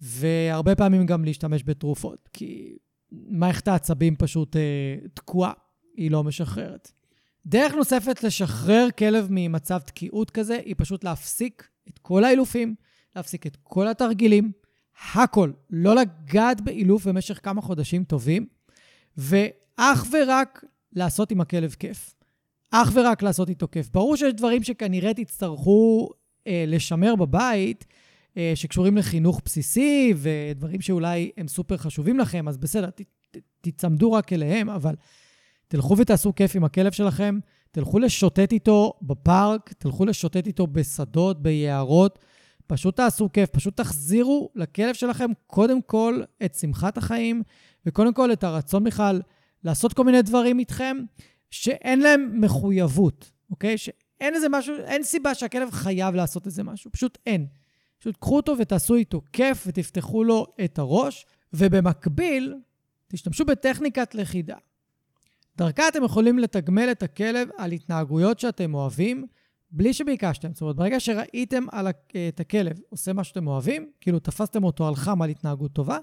והרבה פעמים גם להשתמש בתרופות, כי מערכת העצבים פשוט תקועה, היא לא משחררת. דרך נוספת לשחרר כלב ממצב תקיעות כזה, היא פשוט להפסיק את כל האילופים, להפסיק את כל התרגילים, הכל, לא לגעת באילוף במשך כמה חודשים טובים, ואך ורק לעשות עם הכלב כיף. אך ורק לעשות איתו כיף. ברור שיש דברים שכנראה תצטרכו לשמר בבית, שקשורים לחינוך בסיסי, ודברים שאולי הם סופר חשובים לכם, אז בסדר, תצמדו רק אליהם, אבל תלכו ותעשו כיף עם הכלב שלכם, תלכו לשוטט איתו בפארק, תלכו לשוטט איתו בשדות, ביערות, פשוט תעשו כיף, פשוט תחזירו לכלב שלכם קודם כל את שמחת החיים, וקודם כל את הרצון בכלל לעשות כל מיני דברים איתכם, שאין להם מחויבות, אוקיי? שאין איזה משהו, אין סיבה שהכלב חייב לעשות איזה משהו, פשוט אין. פשוט קחו אותו ותעשו איתו כיף, ותפתחו לו את הראש, ובמקביל תשתמשו בטכניקת לחידה. דרכה אתם יכולים לתגמל את הכלב על התנהגויות שאתם אוהבים, בלי שביקשתם. זאת אומרת, ברגע שראיתם את הכלב עושה מה שאתם אוהבים, כאילו תפסתם אותו על חם על התנהגות טובה,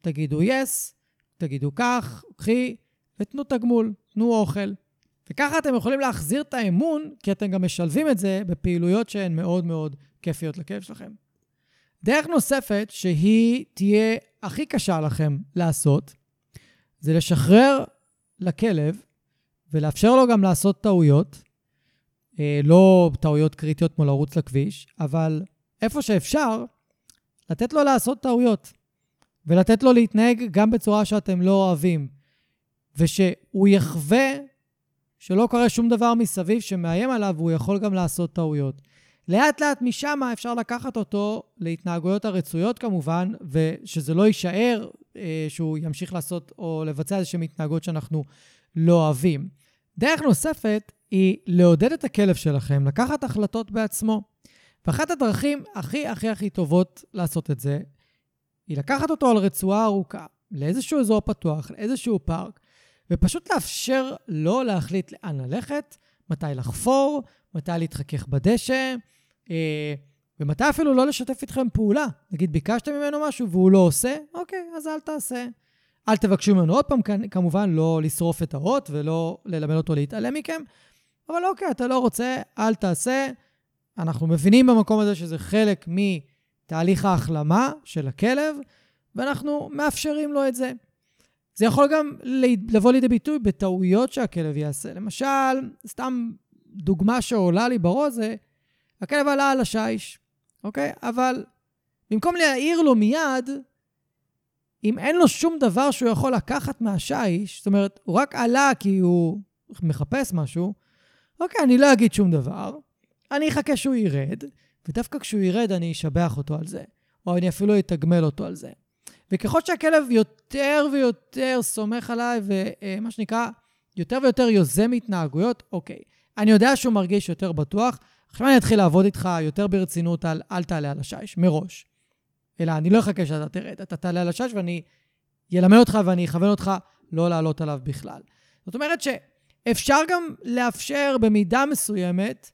תגידו yes, תגידו כך, קחי, ותנו תגמול, תנו אוכל. וככה אתם יכולים להחזיר את האמון, כי אתם גם משלבים את זה בפעילויות שהן מאוד מאוד כיפיות לכלב שלכם. דרך נוספת שהיא תהיה הכי קשה לכם לעשות, זה לשחרר לכלב ולאפשר לו גם לעשות טעויות, לא טעויות קריטיות כמו לרוץ לכביש, אבל איפה שאפשר, לתת לו לעשות טעויות, ולתת לו להתנהג גם בצורה שאתם לא אוהבים, ושהוא יחווה שלא קורה שום דבר מסביב שמאיים עליו, והוא יכול גם לעשות טעויות. לאט לאט משם אפשר לקחת אותו להתנהגויות הרצויות כמובן, ושזה לא יישאר שהוא ימשיך לעשות או לבצע איזושהי מתנהגות שאנחנו לא אוהבים. דרך נוספת היא לעודד את הכלב שלכם, לקחת החלטות בעצמו. ואחת הדרכים הכי טובות לעשות את זה, היא לקחת אותו על רצועה ארוכה, לאיזשהו אזור פתוח, לאיזשהו פארק, ופשוט לאפשר לו להחליט לאן ללכת, מתי לחפור, מתי להתחכך בדשא, ומתי אפילו לא לשתף איתכם פעולה. נגיד, ביקשתם ממנו משהו והוא לא עושה, אוקיי, אז אל תעשה. אל תבקשו ממנו עוד פעם, כמובן, לא לשרוף את האות ולא ללמד אותו להתעלם מכם, אבל אוקיי, אתה לא רוצה, אל תעשה. אנחנו מבינים במקום הזה שזה חלק מתהליך ההחלמה של הכלב, ואנחנו מאפשרים לו את זה. זה יכול גם לבוא לידי ביטוי בטעויות שהכלב יעשה. למשל, סתם דוגמה שעולה לי בראש זה, הכלב עלה על השייש, אוקיי? אבל במקום להעיר לו מיד, אם אין לו שום דבר שהוא יכול לקחת מהשייש, זאת אומרת, הוא רק עלה כי הוא מחפש משהו, אוקיי, אני לא אגיד שום דבר, אני אחכה שהוא ירד, ודווקא כשהוא ירד אני אשבח אותו על זה, או אני אפילו אתגמל אותו על זה. וככל שהכלב יותר ויותר סומך עליי, ומה שנקרא, יותר ויותר יוזם התנהגויות, אוקיי, אני יודע שהוא מרגיש יותר בטוח, עכשיו אני אתחיל לעבוד איתך יותר ברצינות על אל תעלה על השייש, מראש. אלא אני לא אחכה שאתה תרד, אתה תעלה על השייש ואני ילמד אותך ואני אכוון אותך לא לעלות עליו בכלל. זאת אומרת שאפשר גם לאפשר במידה מסוימת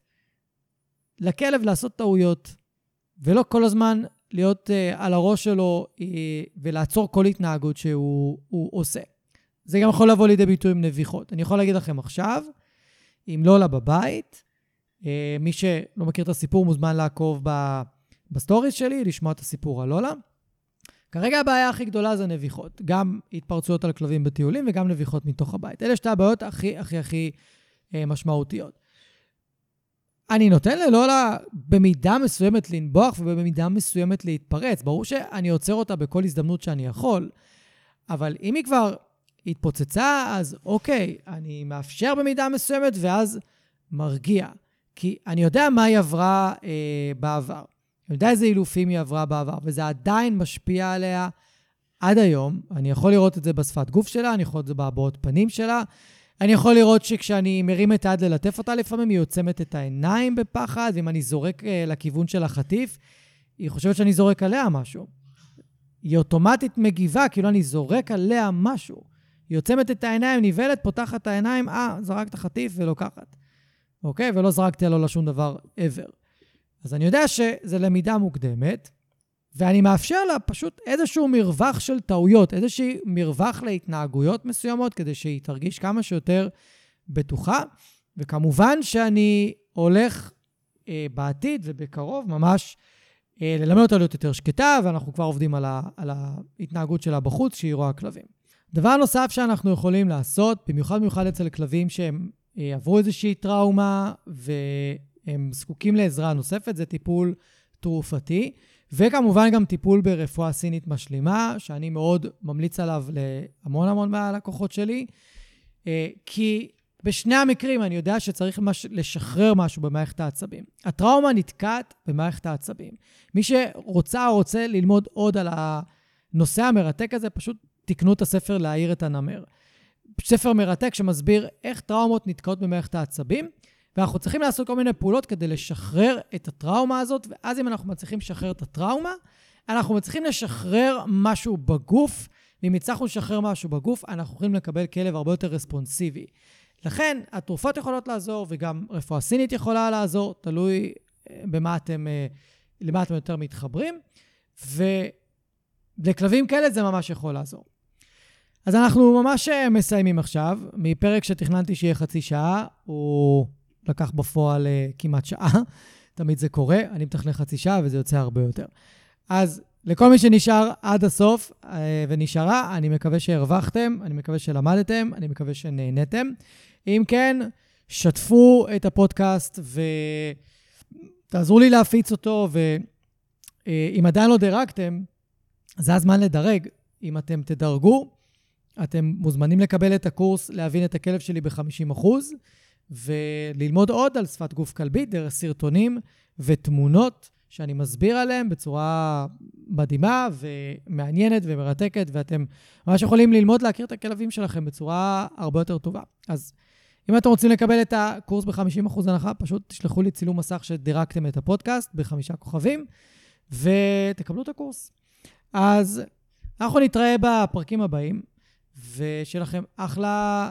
לכלב לעשות טעויות, ולא כל הזמן להיות על הראש שלו ולעצור כל התנהגות שהוא עושה. זה גם יכול לבוא לידי ביטוי עם נביחות. אני יכול להגיד לכם עכשיו, אם לא לה בבית, מי שלא מכיר את הסיפור מוזמן לעקוב בסטוריז שלי, לשמוע את הסיפור על לולה. כרגע הבעיה הכי גדולה זה נביחות. גם התפרצויות על כלבים בטיולים וגם נביחות מתוך הבית. אלה שתי הבעיות הכי משמעותיות. אני נותן ללולה במידה מסוימת לנבוח ובמידה מסוימת להתפרץ. ברור שאני עוצר אותה בכל הזדמנות שאני יכול, אבל אם היא כבר התפוצצה, אז אוקיי, אני מאפשר במידה מסוימת ואז מרגיע. כי אני יודע מה היא עברה בעבר. אני יודע איזה אילופים היא עברה בעבר, וזה עדיין משפיע עליה עד היום. אני יכול לראות את זה בשפת גוף שלה, אני יכול לראות את זה בהבעות פנים שלה, אני יכול לראות שכשאני מרים את היד ללטף אותה, לפעמים היא יוצמת את העיניים בפחד, ואם אני זורק לכיוון של החטיף, היא חושבת שאני זורק עליה משהו. היא אוטומטית מגיבה, כאילו אני זורק עליה משהו. היא יוצמת את העיניים, ניבלת, פותחת את העיניים, זרקת חטיף ולוקחת. אוקיי? ולא זרקתי עליה לשום דבר ever. אז אני יודע שזה למידה מוקדמת, ואני מאפשר לה פשוט איזשהו מרווח של טעויות, איזשהו מרווח להתנהגויות מסוימות, כדי שהיא תרגיש כמה שיותר בטוחה, וכמובן שאני הולך בעתיד ובקרוב ממש ללמד אותה להיות יותר שקטה, ואנחנו כבר עובדים על ההתנהגות שלה בחוץ, שהיא רואה כלבים. דבר נוסף שאנחנו יכולים לעשות, במיוחד אצל כלבים שהם עברו איזושהי טראומה, הם זקוקים לעזרה נוספת, זה טיפול תרופתי, וכמובן גם טיפול ברפואה סינית משלימה, שאני מאוד ממליץ עליו להמון המון מהלקוחות שלי, כי בשני המקרים אני יודע שצריך לשחרר משהו במערכת העצבים. הטראומה נתקעת במערכת העצבים. מי שרוצה או רוצה ללמוד עוד על הנושא המרתק הזה, פשוט תקנו את הספר להעיר את הנמר. ספר מרתק שמסביר איך טראומות נתקעות במערכת העצבים, ואנחנו צריכים לעשות כל מיני פעולות כדי לשחרר את הטראומה הזאת, ואז אם אנחנו מצליחים לשחרר את הטראומה, אנחנו מצליחים לשחרר משהו בגוף, ואם הצלחנו לשחרר משהו בגוף, אנחנו יכולים לקבל כלב הרבה יותר רספונסיבי. לכן, התרופות יכולות לעזור, וגם רפואה סינית יכולה לעזור, תלוי למה אתם יותר מתחברים, ולכלבים כאלה זה ממש יכול לעזור. אז אנחנו ממש מסיימים עכשיו, מפרק שתכננתי שיהיה חצי שעה, הוא לקח בפועל כמעט שעה, תמיד זה קורה, אני מתכנן חצי שעה וזה יוצא הרבה יותר. אז לכל מי שנשאר עד הסוף ונשארה, אני מקווה שהרווחתם, אני מקווה שלמדתם, אני מקווה שנהנתם. אם כן, שתפו את הפודקאסט ותעזרו לי להפיץ אותו, ואם עדיין לא דרגתם, זה הזמן לדרג. אם אתם תדרגו, אתם מוזמנים לקבל את הקורס, להבין את הכלב שלי ב50%, וללמוד עוד על שפת גוף כלבית, דרך סרטונים ותמונות שאני מסביר עליהם בצורה מדהימה ומעניינת ומרתקת, ואתם ממש יכולים ללמוד להכיר את הכלבים שלכם בצורה הרבה יותר טובה. אז אם אתם רוצים לקבל את הקורס ב50% הנחה, פשוט תשלחו לי צילום מסך שדירקתם את הפודקאסט ב5 כוכבים, ותקבלו את הקורס. אז אנחנו נתראה בפרקים הבאים. ושיהיה לכם אחלה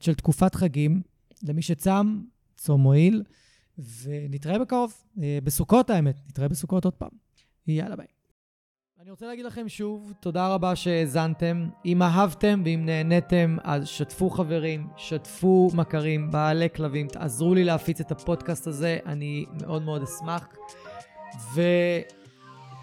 של תקופת חגים, למי שצם, צום מועיל, ונתראה בקרוב, בסוכות האמת, נתראה בסוכות עוד פעם. יאללה ביי. אני רוצה להגיד לכם שוב, תודה רבה שהזנתם, אם אהבתם ואם נהנתם, אז שתפו חברים, שתפו מכרים, בעלי כלבים, תעזרו לי להפיץ את הפודקאסט הזה, אני מאוד מאוד אשמח,